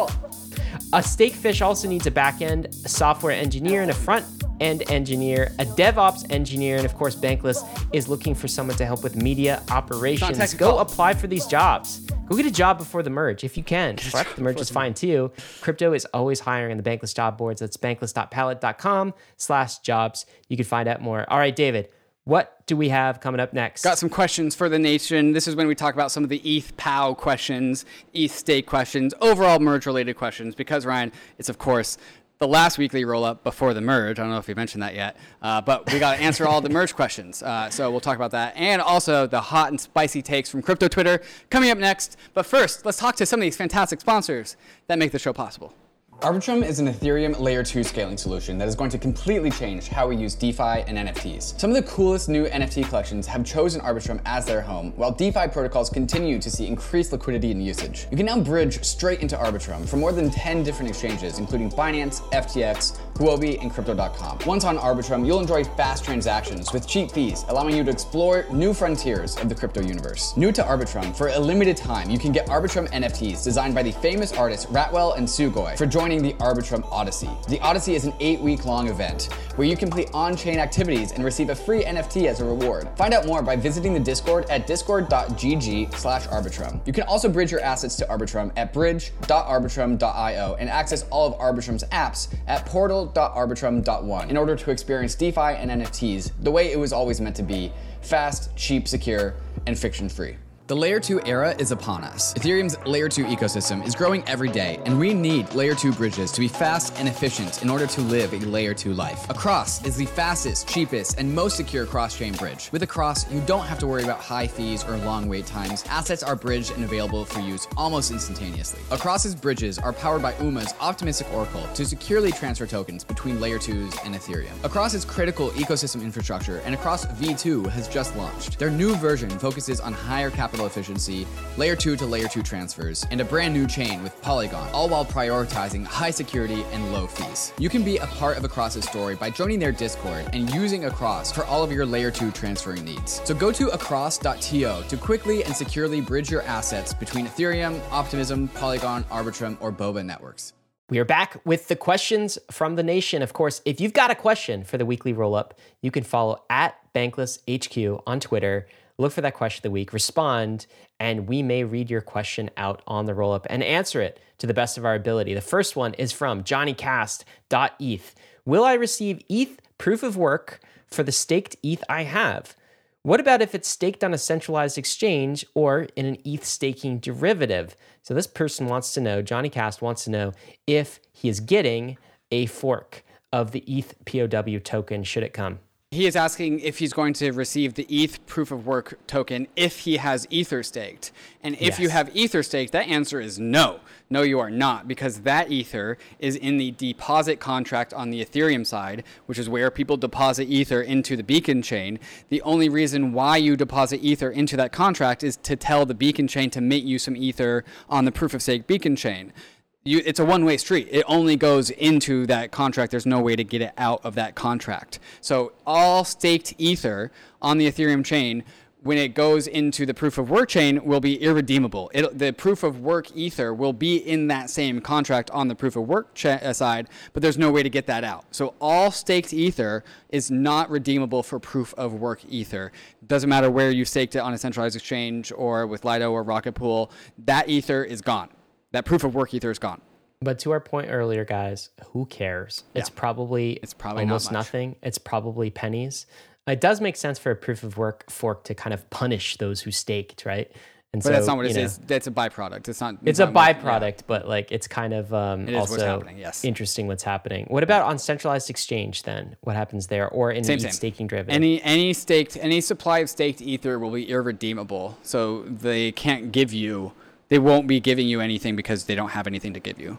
Stakefish also needs a backend software engineer and a front end engineer, a DevOps engineer, and of course, Bankless is looking for someone to help with media operations. Go apply for these jobs. Go get a job before the merge if you can. Correct. The merge is fine too. Crypto is always hiring in the Bankless job boards. That's bankless.pallet.com/jobs. You can find out more. All right, David, what do we have coming up next? Got some questions for the nation. This is when we talk about some of the ETH POW questions, ETH stake questions, overall merge related questions, because Ryan, it's of course the last weekly roll-up before the merge. I don't know if we mentioned that yet, but we got to answer all the merge questions. So we'll talk about that. And also the hot and spicy takes from crypto Twitter coming up next. But first, let's talk to some of these fantastic sponsors that make the show possible. Arbitrum is an Ethereum layer 2 scaling solution that is going to completely change how we use DeFi and NFTs. Some of the coolest new NFT collections have chosen Arbitrum as their home, while DeFi protocols continue to see increased liquidity and usage. You can now bridge straight into Arbitrum from more than 10 different exchanges, including Binance, FTX, Huobi, and Crypto.com. Once on Arbitrum, you'll enjoy fast transactions with cheap fees, allowing you to explore new frontiers of the crypto universe. New to Arbitrum, for a limited time, you can get Arbitrum NFTs designed by the famous artists Ratwell and Sugoi for joining the Arbitrum Odyssey. The Odyssey is an 8-week-long event where you complete on-chain activities and receive a free NFT as a reward. Find out more by visiting the Discord at discord.gg/Arbitrum. You can also bridge your assets to Arbitrum at bridge.arbitrum.io and access all of Arbitrum's apps at portal.arbitrum.one in order to experience DeFi and NFTs the way it was always meant to be: fast, cheap, secure, and friction-free. The Layer 2 era is upon us. Ethereum's Layer 2 ecosystem is growing every day, and we need Layer 2 bridges to be fast and efficient in order to live a Layer 2 life. Across is the fastest, cheapest, and most secure cross-chain bridge. With Across, you don't have to worry about high fees or long wait times. Assets are bridged and available for use almost instantaneously. Across's bridges are powered by UMA's Optimistic Oracle to securely transfer tokens between Layer 2s and Ethereum. Across's critical ecosystem infrastructure and Across V2 has just launched. Their new version focuses on higher capital efficiency, layer 2 to layer 2 transfers, and a brand new chain with Polygon, all while prioritizing high security and low fees. You can be a part of Across's story by joining their Discord and using Across for all of your layer 2 transferring needs. So go to across.to to quickly and securely bridge your assets between Ethereum, Optimism, Polygon, Arbitrum, or Boba networks. We are back with the questions from the nation. Of course, if you've got a question for the weekly roll-up, you can follow at BanklessHQ on Twitter. Look for that question of the week, respond, and we may read your question out on the roll-up and answer it to the best of our ability. The first one is from JohnnyCast.eth. Will I receive ETH proof of work for the staked ETH I have? What about if it's staked on a centralized exchange or in an ETH staking derivative? So this person wants to know, Johnny Cast wants to know if he is getting a fork of the ETH POW token should it come. He is asking if he's going to receive the ETH proof of work token if he has Ether staked. And if you have Ether staked, that answer is no. No, you are not, because that Ether is in the deposit contract on the Ethereum side, which is where people deposit Ether into the Beacon Chain. The only reason why you deposit Ether into that contract is to tell the Beacon Chain to mint you some Ether on the proof of stake Beacon Chain. It's a one-way street. It only goes into that contract. There's no way to get it out of that contract. So all staked Ether on the Ethereum chain, when it goes into the proof of work chain, will be irredeemable. The proof of work Ether will be in that same contract on the proof of work side, but there's no way to get that out. So all staked Ether is not redeemable for proof of work Ether. Doesn't matter where you staked it, on a centralized exchange or with Lido or Rocket Pool, that Ether is gone. That proof of work Ether is gone. But to our point earlier, guys, who cares? It's probably almost nothing. It's probably pennies. It does make sense for a proof of work fork to kind of punish those who staked, right? And but so, that's not what it is. That's a byproduct. It's a byproduct, but like it's kind of also interesting what's happening. What about on centralized exchange then? What happens there, or in ETH staking derivative? Any supply of staked Ether will be irredeemable, so they can't give you. They won't be giving you anything because they don't have anything to give you.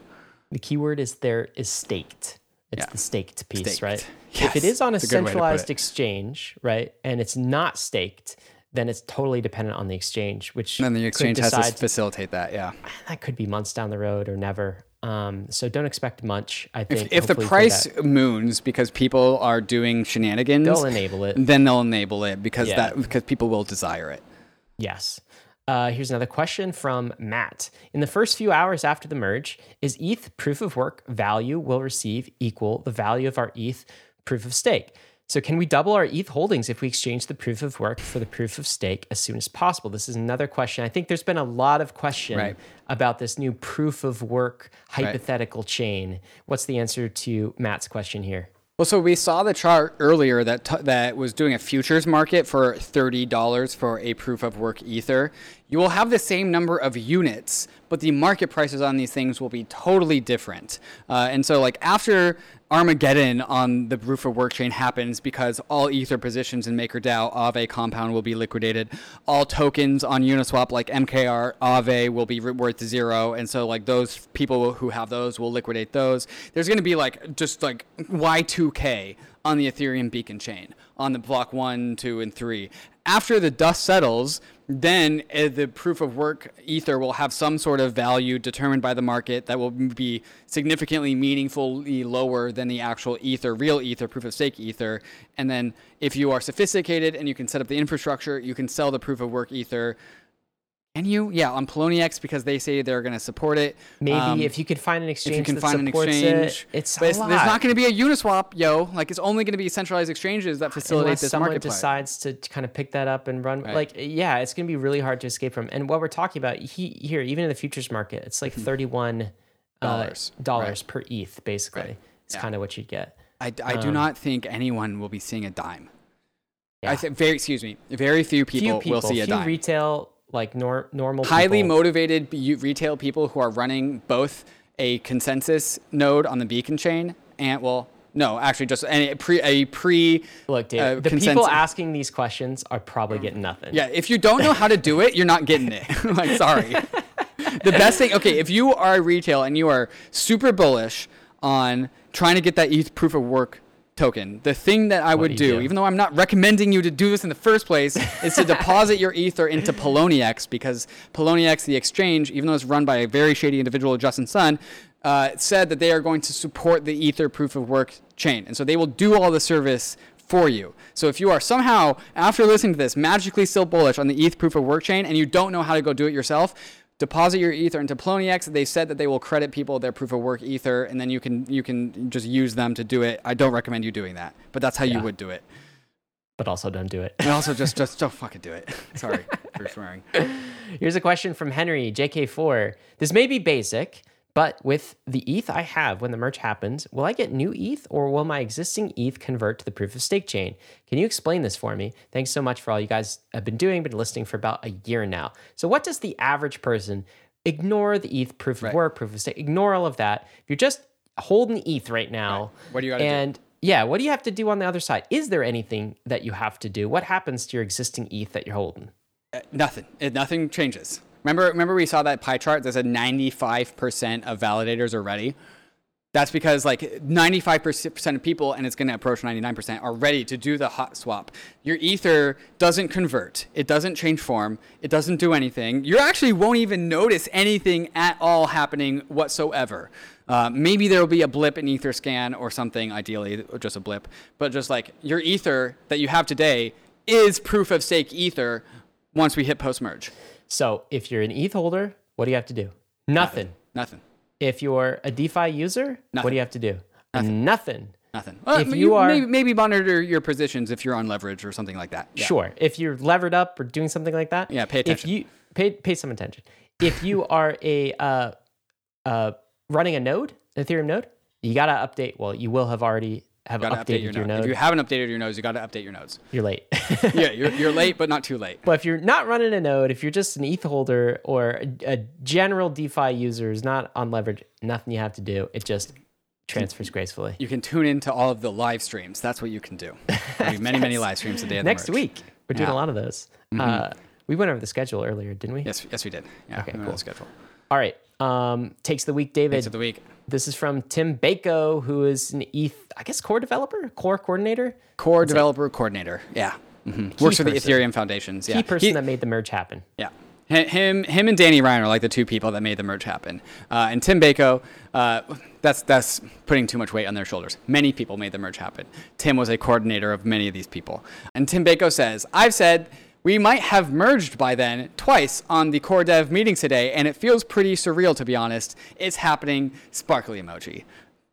The keyword is there is staked. It's the staked piece, right? Yes. If it is on a centralized exchange, right, and it's not staked, then it's totally dependent on the exchange, which then the exchange has to facilitate that. Yeah, that could be months down the road or never. So don't expect much. I think if the price moons because people are doing shenanigans, they'll enable it. Then they'll enable it because people will desire it. Yes. Here's another question from Matt. In the first few hours after the merge, is ETH proof of work value will receive equal the value of our ETH proof of stake? So can we double our ETH holdings if we exchange the proof of work for the proof of stake as soon as possible? This is another question. I think there's been a lot of question about this new proof of work hypothetical chain. What's the answer to Matt's question here? Well, so we saw the chart earlier that was doing a futures market for $30 for a proof of work Ether. You will have the same number of units, but the market prices on these things will be totally different. And so like after Armageddon on the proof of work chain happens, because all Ether positions in MakerDAO, Aave compound will be liquidated. All tokens on Uniswap like MKR, Aave will be worth zero. And so like those people who have those will liquidate those. There's going to be like just like Y2K on the Ethereum Beacon Chain, on the block 1, 2, and 3. After the dust settles, then the proof of work Ether will have some sort of value determined by the market that will be significantly meaningfully lower than the actual Ether, real Ether, proof of stake Ether. And then if you are sophisticated and you can set up the infrastructure, you can sell the proof of work Ether. And on Poloniex, because they say they're going to support it. Maybe if you could find an exchange that supports it. There's not going to be a Uniswap, Like, it's only going to be centralized exchanges that facilitate this marketplace. Unless someone decides to kind of pick that up and run. Right. Like, yeah, it's going to be really hard to escape from. And what we're talking about here, even in the futures market, it's like $31 dollars per ETH, basically. Right. It's kind of what you'd get. I do not think anyone will be seeing a dime. Yeah. Very few people will see a dime. Retail... like normal highly people. Motivated retail people who are running both a consensus node on the Beacon Chain and the people asking these questions are probably getting nothing. If you don't know how to do it, you're not getting it. Like, sorry. The best thing, if you are retail and you are super bullish on trying to get that ETH proof of work token, the thing that I would do, even though I'm not recommending you to do this in the first place, is to deposit your Ether into Poloniex, because Poloniex, the exchange, even though it's run by a very shady individual, Justin Sun, said that they are going to support the Ether proof of work chain. And so they will do all the service for you. So if you are somehow, after listening to this, magically still bullish on the ETH proof of work chain and you don't know how to go do it yourself, deposit your Ether into Poloniex. They said that they will credit people their proof of work Ether, and then you can just use them to do it. I don't recommend you doing that, but that's how you would do it. But also don't do it. And also just don't fucking do it. Sorry for swearing. Here's a question from Henry, JK4. This may be basic, but with the ETH I have when the merge happens, will I get new ETH or will my existing ETH convert to the proof of stake chain? Can you explain this for me? Thanks so much for all you guys have been listening for about a year now. So what does the average person, ignore the ETH proof of work, proof of stake, ignore all of that. If you're just holding ETH right now, what do you got to do? Yeah, what do you have to do on the other side? Is there anything that you have to do? What happens to your existing ETH that you're holding? Nothing. Nothing changes. Remember we saw that pie chart that said 95% of validators are ready? That's because like 95% of people, and it's going to approach 99%, are ready to do the hot swap. Your Ether doesn't convert. It doesn't change form. It doesn't do anything. You actually won't even notice anything at all happening whatsoever. Maybe there will be a blip in Ether scan or something, ideally, or just a blip. But just like your Ether that you have today is proof of stake Ether once we hit post-merge. So if you're an ETH holder, what do you have to do? Nothing. If you're a DeFi user, what do you have to do? Nothing. Well, if you are maybe monitor your positions if you're on leverage or something like that. Yeah. Sure. If you're levered up or doing something like that, pay attention. If you pay some attention. If you are a running a node, Ethereum node, you gotta update. Well, you will have already updated your node. If you haven't updated your nodes, you gotta update your nodes. You're late. You're late, but not too late. But if you're not running a node, if you're just an ETH holder or a general DeFi user who's not on leverage, nothing you have to do. It just transfers gracefully. You can tune into all of the live streams. That's what you can do. Many live streams a day. Next week, we're doing a lot of those. Mm-hmm. We went over the schedule earlier, didn't we? Yes, we did. Yeah, okay, cool. Schedule. All right. Takes of the week, David. Takes of the week. This is from Tim Bako, who is an ETH, I guess, core developer coordinator. Yeah. Mm-hmm. Works for the Ethereum foundations. Yeah. Key person that made the merge happen. Yeah. Him and Danny Ryan are like the two people that made the merge happen. And Tim Bako, that's putting too much weight on their shoulders. Many people made the merge happen. Tim was a coordinator of many of these people. And Tim Bako says, I've said we might have merged by then twice on the core dev meetings today, and it feels pretty surreal, to be honest. It's happening. Sparkly emoji.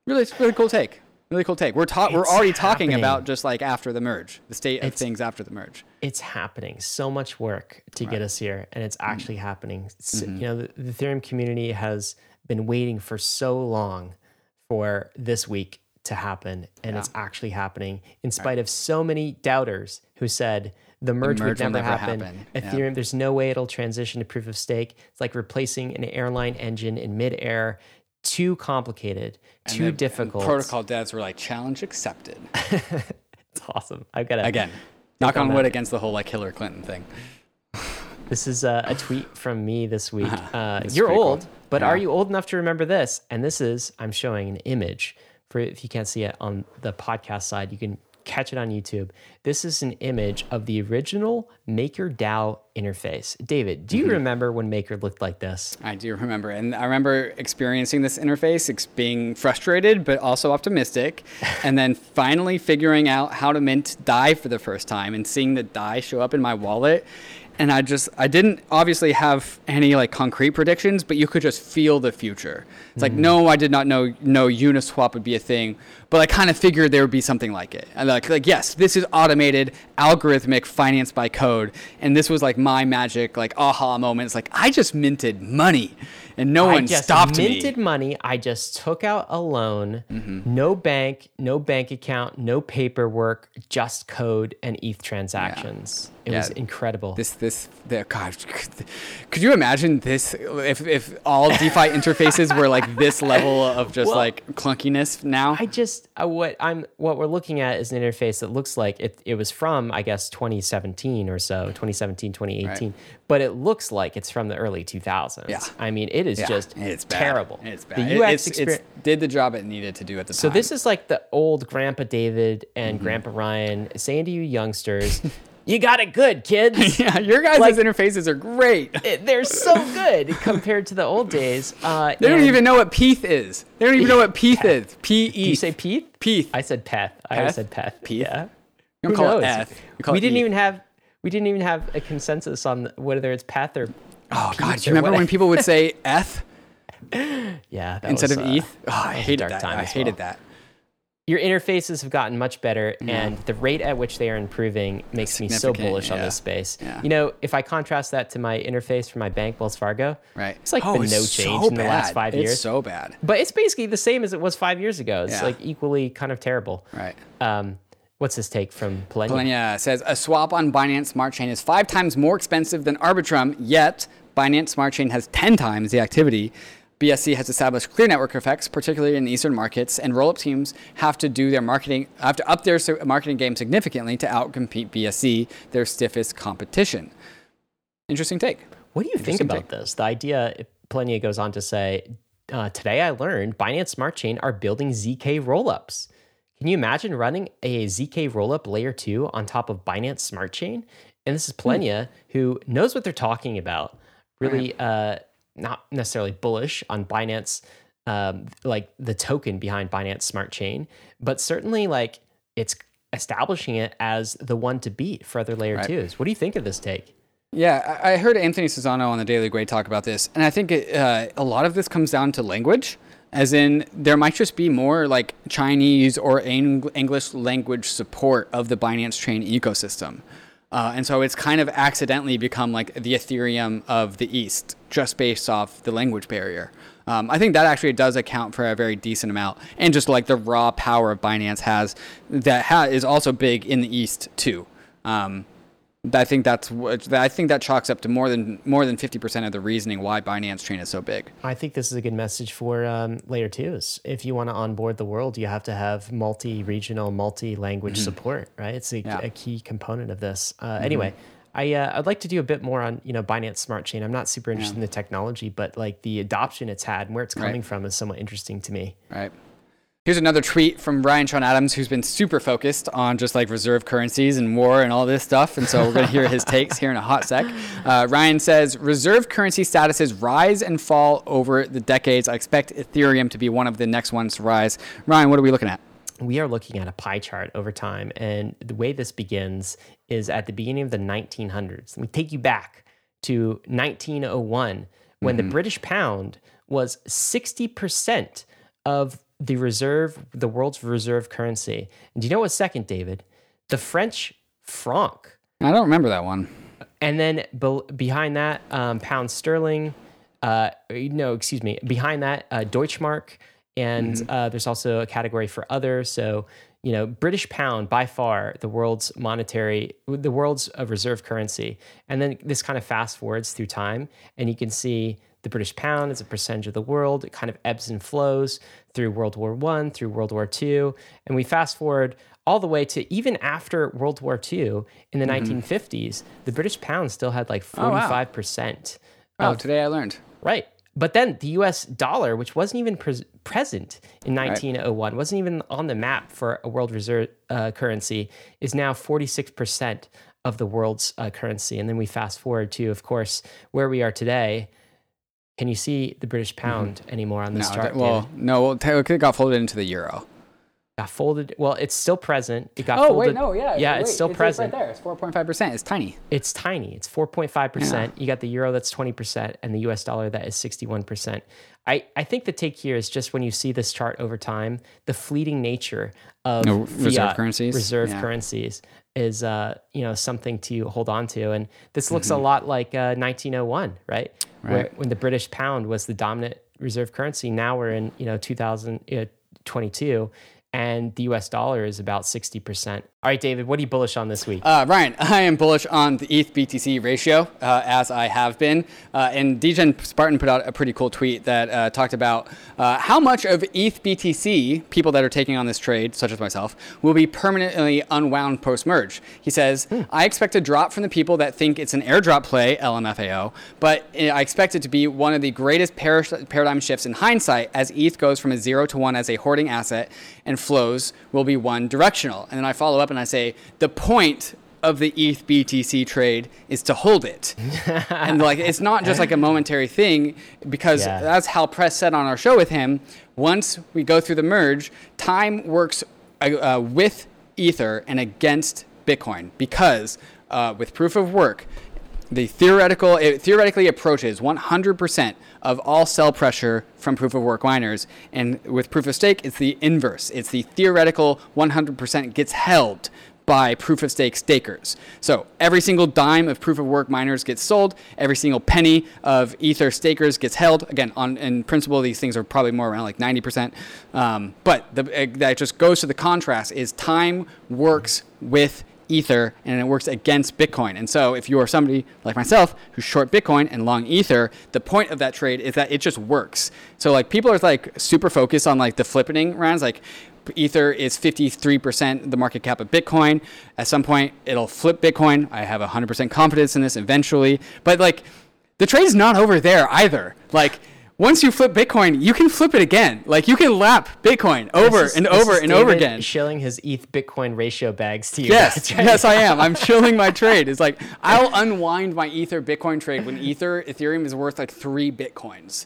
Really cool take. We're already talking about just like after the merge, the state of things after the merge. It's happening. So much work to get us here, and it's actually happening. Mm-hmm. You know, the Ethereum community has been waiting for so long for this week to happen, and it's actually happening in spite of so many doubters who said the merge would never happen. Ethereum, there's no way it'll transition to proof of stake. It's like replacing an airline engine in midair. Too complicated, too difficult. Protocol devs were like, challenge accepted. It's awesome. I've got to again knock on wood against the whole like Hillary Clinton thing. This is a tweet from me this week. You're old, but are you old enough to remember this? And this is, I'm showing an image for if you can't see it on the podcast side, you can catch it on YouTube. This is an image of the original MakerDAO interface. David, do you remember when Maker looked like this? I do remember. And I remember experiencing this interface, being frustrated, but also optimistic. And then finally figuring out how to mint DAI for the first time and seeing the DAI show up in my wallet. And I didn't obviously have any like concrete predictions, but you could just feel the future. It's like, no, I did not know Uniswap would be a thing, but I kind of figured there would be something like it. And like, yes, this is automated, algorithmic, financed by code. And this was like my magic, like aha moment. It's like, I just minted money and no one stopped me. I just minted money. I just took out a loan, no bank account, no paperwork, just code and ETH transactions. Yeah. It was incredible. God, could you imagine this? If all DeFi interfaces were like this level of just like clunkiness now, what we're looking at is an interface that looks like it was from, I guess, 2017 or so, 2018, but it looks like it's from the early 2000s. Yeah. I mean, it is just it's terrible. Bad. It's bad. The UX experience did the job it needed to do at the time. So this is like the old Grandpa David and Grandpa Ryan saying to you youngsters, you got it good, kids. Yeah, your guys' interfaces are great. They're so good compared to the old days. They don't even know what Peeth is. P-E. Did you say Peeth? Peeth. I said Peth. I always said Peth. Peeth. Yeah. You don't call it F. We didn't even have a consensus on whether it's Peth or Oh, God. Do you remember when people would say ETH? Yeah. Instead of ETH? Oh, I hated that. I hated that. Your interfaces have gotten much better, and the rate at which they are improving makes me so bullish on this space. Yeah. You know, if I contrast that to my interface for my bank, Wells Fargo, it's like been no change in the last 5 years. It's so bad. But it's basically the same as it was 5 years ago. It's like equally kind of terrible. Right. What's this take from Poloniex? Poloniex says, a swap on Binance Smart Chain is 5 times more expensive than Arbitrum, yet Binance Smart Chain has 10 times the activity. BSC has established clear network effects, particularly in the Eastern markets, and roll-up teams have to up their marketing game significantly to outcompete BSC, their stiffest competition. Interesting take. What do you think about this? The idea, Poloniex goes on to say, today I learned Binance Smart Chain are building ZK roll-ups. Can you imagine running a ZK roll-up layer 2 on top of Binance Smart Chain? And this is Poloniex, who knows what they're talking about. Really... Right. Not necessarily bullish on Binance, like the token behind Binance Smart Chain, but certainly like it's establishing it as the one to beat for other layer twos. What do you think of this take? Yeah, I heard Anthony Susano on the Daily Grade talk about this, and I think a lot of this comes down to language, as in there might just be more like Chinese or English language support of the Binance Chain ecosystem. And so it's kind of accidentally become like the Ethereum of the East, just based off the language barrier. I think that actually does account for a very decent amount. And just like the raw power of Binance is also big in the East too. I think that chalks up to more than 50% of the reasoning why Binance Chain is so big. I think this is a good message for layer twos. If you want to onboard the world, you have to have multi-regional, multi-language support, right? It's a key component of this. Anyway, I'd like to do a bit more on Binance Smart Chain. I'm not super interested in the technology, but like the adoption it's had and where it's coming from is somewhat interesting to me. Right. Here's another tweet from Brian Sean Adams, who's been super focused on just like reserve currencies and war and all this stuff. And so we're going to hear his takes here in a hot sec. Ryan says, reserve currency statuses rise and fall over the decades. I expect Ethereum to be one of the next ones to rise. Ryan, what are we looking at? We are looking at a pie chart over time. And the way this begins is at the beginning of the 1900s. Let me take you back to 1901 when the British pound was 60% of the world's reserve currency. And do you know what's second, David? The French franc. I don't remember that one. And then behind that, pound sterling. Behind that, Deutschmark. And there's also a category for other. So, British pound by far the world's reserve currency. And then this kind of fast forwards through time, and you can see. The British pound is a percentage of the world. It kind of ebbs and flows through World War I, through World War II. And we fast forward all the way to even after World War II in the 1950s, the British pound still had like 45%. Oh, wow. Today I learned. Right. But then the US dollar, which wasn't even present in 1901, wasn't even on the map for a world reserve currency, is now 46% of the world's currency. And then we fast forward to, of course, where we are today. Can you see the British pound anymore on this chart? It got folded into the euro. Got folded. Well, it's still present. It got folded. It's still present. It's right there. It's 4.5%. It's tiny. It's tiny. It's 4.5%. Yeah. You got the euro that's 20% and the US dollar that is 61%. I think the take here is just when you see this chart over time, the fleeting nature of reserve currencies is something to hold on to. And this looks a lot like 1901, right? When the British pound was the dominant reserve currency. Now we're in 2022, and the US dollar is about 60%. All right, David, what are you bullish on this week? Ryan, I am bullish on the ETH-BTC ratio, as I have been. And Dejan Spartan put out a pretty cool tweet that talked about how much of ETH-BTC, people that are taking on this trade, such as myself, will be permanently unwound post-merge. He says, I expect a drop from the people that think it's an airdrop play, LMFAO, but I expect it to be one of the greatest paradigm shifts in hindsight as ETH goes from a 0 to 1 as a hoarding asset and flows will be one directional. And then I follow up and I say, the point of the ETH BTC trade is to hold it. And like, it's not just like a momentary thing, because that's how Press said on our show with him. Once we go through the merge, time works with Ether and against Bitcoin, because with proof of work, the theoretically approaches 100% of all sell pressure from proof of work miners. And with proof of stake, it's the inverse. It's the theoretical 100% gets held by proof of stake stakers. So every single dime of proof of work miners gets sold. Every single penny of Ether stakers gets held. Again, in principle, these things are probably more around like 90%. But that just goes to the contrast is time works with Ether and it works against Bitcoin. And so if you are somebody like myself who's short Bitcoin and long Ether, the point of that trade is that it just works. So like people are like super focused on like the flippening rounds, like Ether is 53% the market cap of Bitcoin. At some point it'll flip Bitcoin. I have 100% confidence in this eventually, but like the trade is not over there either. Like once you flip Bitcoin, you can flip it again. Like you can lap Bitcoin over and over again. Shilling his ETH Bitcoin ratio bags to you. Yes, right? Yes, I am. I'm shilling my trade. It's like I'll unwind my Ether Bitcoin trade when Ethereum is worth like 3 Bitcoins.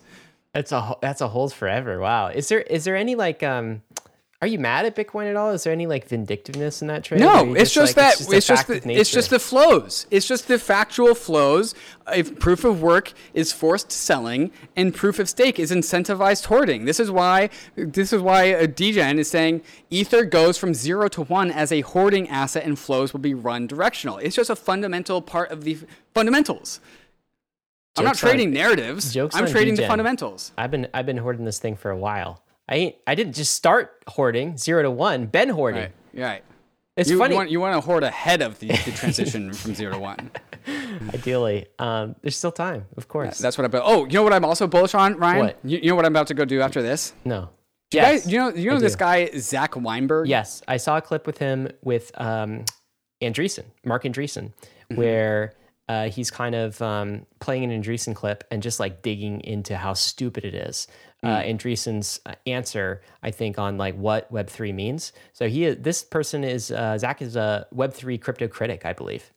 That's a hold forever. Wow. Is there any like are you mad at Bitcoin at all? Is there any like vindictiveness in that trade? No, it's just the flows. It's just the factual flows. If proof of work is forced selling and proof of stake is incentivized hoarding. This is why DGen is saying Ether goes from 0 to 1 as a hoarding asset and flows will be run directional. It's just a fundamental part of the fundamentals. I'm not trading narratives. I'm trading the fundamentals. I've been hoarding this thing for a while. I didn't just start hoarding 0 to 1. Been hoarding. Right. It's funny. You want to hoard ahead of the transition from 0 to 1. Ideally, there's still time, of course. That's what I'm. Oh, you know what I'm also bullish on, Ryan. What? You know what I'm about to go do after this? No. You know this guy Zach Weinberg. Yes, I saw a clip with him with Mark Andreessen, mm-hmm. where. He's kind of playing an Andreessen clip and just like digging into how stupid it is. Andreessen's answer, I think, on like what Web3 means. So Zach is a Web3 crypto critic, I believe.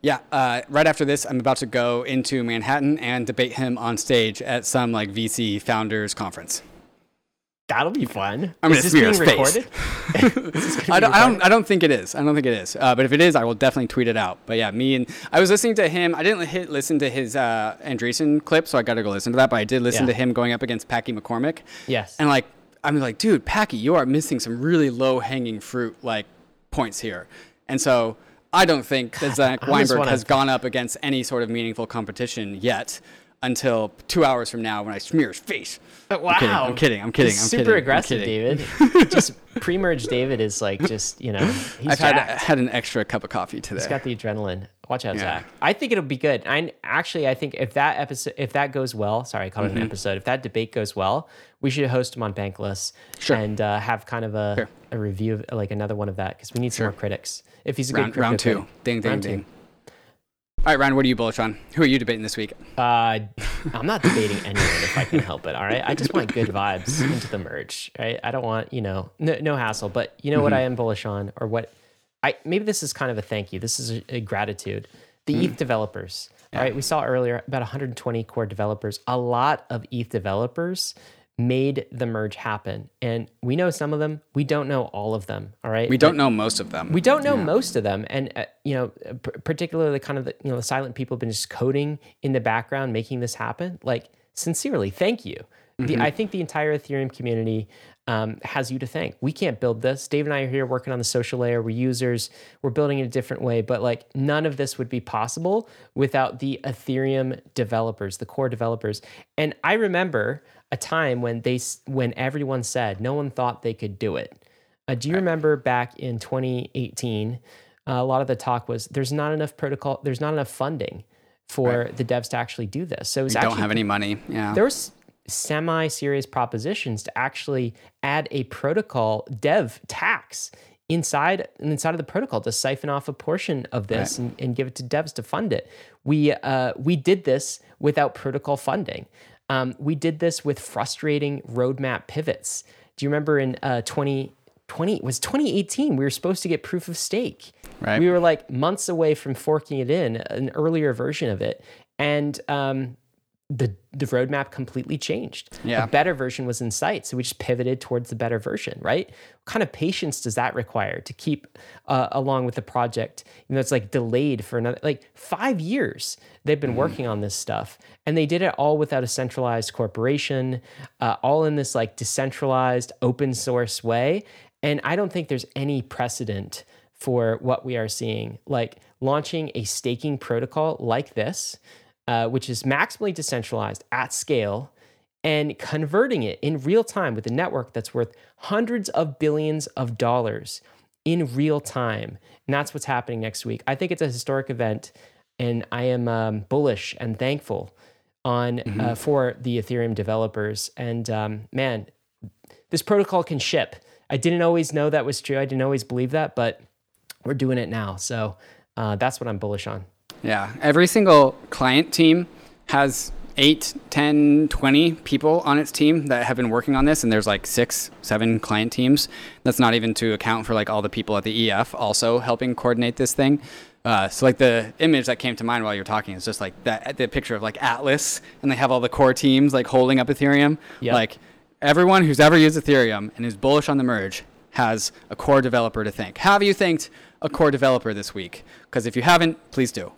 Yeah. Right after this, I'm about to go into Manhattan and debate him on stage at some like VC founders conference. That'll be fun. I mean, is this being recorded? I don't think it is. I don't think it is. But if it is, I will definitely tweet it out. But yeah, I was listening to him. I didn't listen to his Andreessen clip, so I got to go listen to that. But I did listen to him going up against Packy McCormick. Yes. And like, I'm like, dude, Packy, you are missing some really low hanging fruit like points here. And so I don't think that Zach Weinberg has gone up against any sort of meaningful competition yet. Until 2 hours from now when I smear his face. But wow. I'm kidding. He's super aggressive, David. Just pre-merge David is like just, you know, he's I've had an extra cup of coffee today. He's got the adrenaline. Watch out, Zach. I think it'll be good. I think if that debate goes well, we should host him on Bankless and have kind of a review of like another one of that because we need some more critics. If he's a good round two. Critic. Ding. All right, Ryan, what are you bullish on? Who are you debating this week? I'm not debating anyone if I can help it, all right? I just want good vibes into the merge, right? I don't want, you know, no hassle, but you know what I am bullish on or what I maybe this is kind of a thank you. This is a gratitude. The ETH developers, all right? We saw earlier about 120 core developers. A lot of ETH developers made the merge happen. And we know some of them. We don't know all of them, all right? We don't know most of them. And, you know, particularly kind of, the silent people have been just coding in the background, making this happen. Like, sincerely, thank you. I think the entire Ethereum community has you to thank. We can't build this. Dave and I are here working on the social layer. We're users. We're building in a different way. But like none of this would be possible without the Ethereum developers, the core developers. And I remember a time when everyone said no one thought they could do it. Do you remember back in 2018, a lot of the talk was there's not enough funding for the devs to actually do this. So we don't have any money. Yeah, there was semi-serious propositions to actually add a protocol dev tax inside of the protocol to siphon off a portion of this and give it to devs to fund it. We did this without protocol funding. We did this with frustrating roadmap pivots. Do you remember in 2018, we were supposed to get proof of stake. Right. We were like months away from forking it in, an earlier version of it. And the roadmap completely changed. Yeah. A better version was in sight, so we just pivoted towards the better version, right? What kind of patience does that require to keep along with the project? You know, it's like delayed for another, like 5 years they've been working on this stuff, and they did it all without a centralized corporation, all in this like decentralized open source way. And I don't think there's any precedent for what we are seeing, like launching a staking protocol like this, which is maximally decentralized at scale, and converting it in real time with a network that's worth hundreds of billions of dollars in real time. And that's what's happening next week. I think it's a historic event, and I am bullish and thankful on for the Ethereum developers. And man, this protocol can ship. I didn't always know that was true. I didn't always believe that, but we're doing it now. So that's what I'm bullish on. Yeah, every single client team has 8, 10, 20 people on its team that have been working on this, and there's like 6, 7 client teams. That's not even to account for like all the people at the EF also helping coordinate this thing. So like the image that came to mind while you're talking is just like that, the picture of like Atlas, and they have all the core teams like holding up Ethereum. Yep. Like everyone who's ever used Ethereum and is bullish on the merge has a core developer to thank. Have you thanked a core developer this week? Because if you haven't, please do.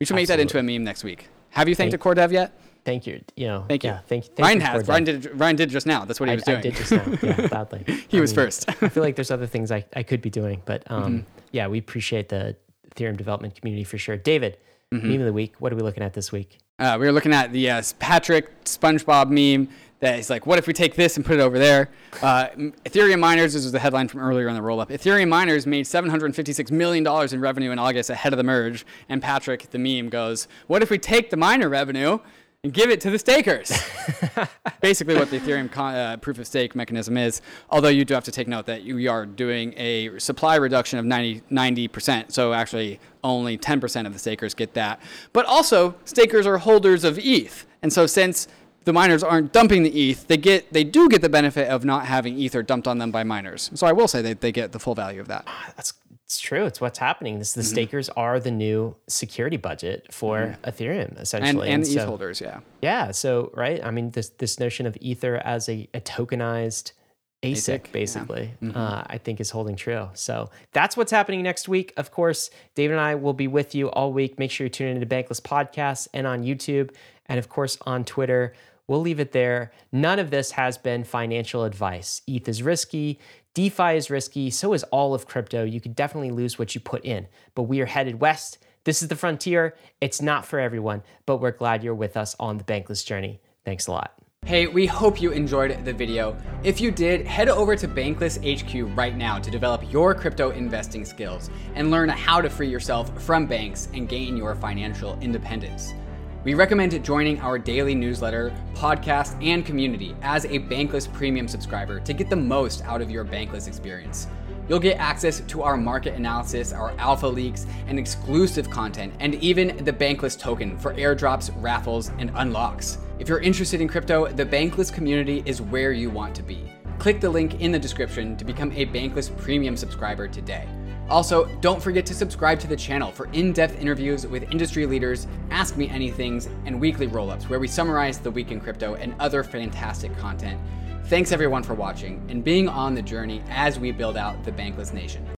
We should make that into a meme next week. Have you thanked a core dev yet? Thank you. Thank you. Yeah, thank Ryan you has. Ryan did just now. That's what he was doing. I did just now. Yeah, badly. he was first. I feel like there's other things I could be doing. But yeah, we appreciate the Ethereum development community for sure. David, meme of the week. What are we looking at this week? We were looking at the Patrick SpongeBob meme that is like, what if we take this and put it over there? Ethereum miners, this was the headline from earlier in the roll-up. Ethereum miners made $756 million in revenue in August ahead of the merge. And Patrick, the meme, goes, what if we take the miner revenue and give it to the stakers? Basically what the Ethereum proof of stake mechanism is. Although you do have to take note that we are doing a supply reduction of 90%. So actually only 10% of the stakers get that. But also stakers are holders of ETH. And so since the miners aren't dumping the ETH, they do get the benefit of not having Ether dumped on them by miners. So I will say that they get the full value of that. It's true. It's what's happening. This, the stakers are the new security budget for Ethereum, essentially. And ETH holders, yeah. Yeah, so, right? I mean, this notion of Ether as a tokenized ASIC, basically, I think is holding true. So that's what's happening next week. Of course, David and I will be with you all week. Make sure you tune into Bankless Podcasts and on YouTube, and of course on Twitter. We'll leave it there. None of this has been financial advice. ETH is risky. DeFi is risky. So is all of crypto. You could definitely lose what you put in. But we are headed west. This is the frontier. It's not for everyone, but we're glad you're with us on the Bankless journey. Thanks a lot. Hey, we hope you enjoyed the video. If you did, head over to Bankless HQ right now to develop your crypto investing skills and learn how to free yourself from banks and gain your financial independence. We recommend joining our daily newsletter, podcast, and community as a Bankless Premium subscriber to get the most out of your Bankless experience. You'll get access to our market analysis, our alpha leaks, and exclusive content, and even the Bankless token for airdrops, raffles, and unlocks. If you're interested in crypto, the Bankless community is where you want to be. Click the link in the description to become a Bankless Premium subscriber today. Also, don't forget to subscribe to the channel for in-depth interviews with industry leaders, Ask Me Anythings, and weekly roll-ups where we summarize the week in crypto and other fantastic content. Thanks everyone for watching and being on the journey as we build out the Bankless Nation.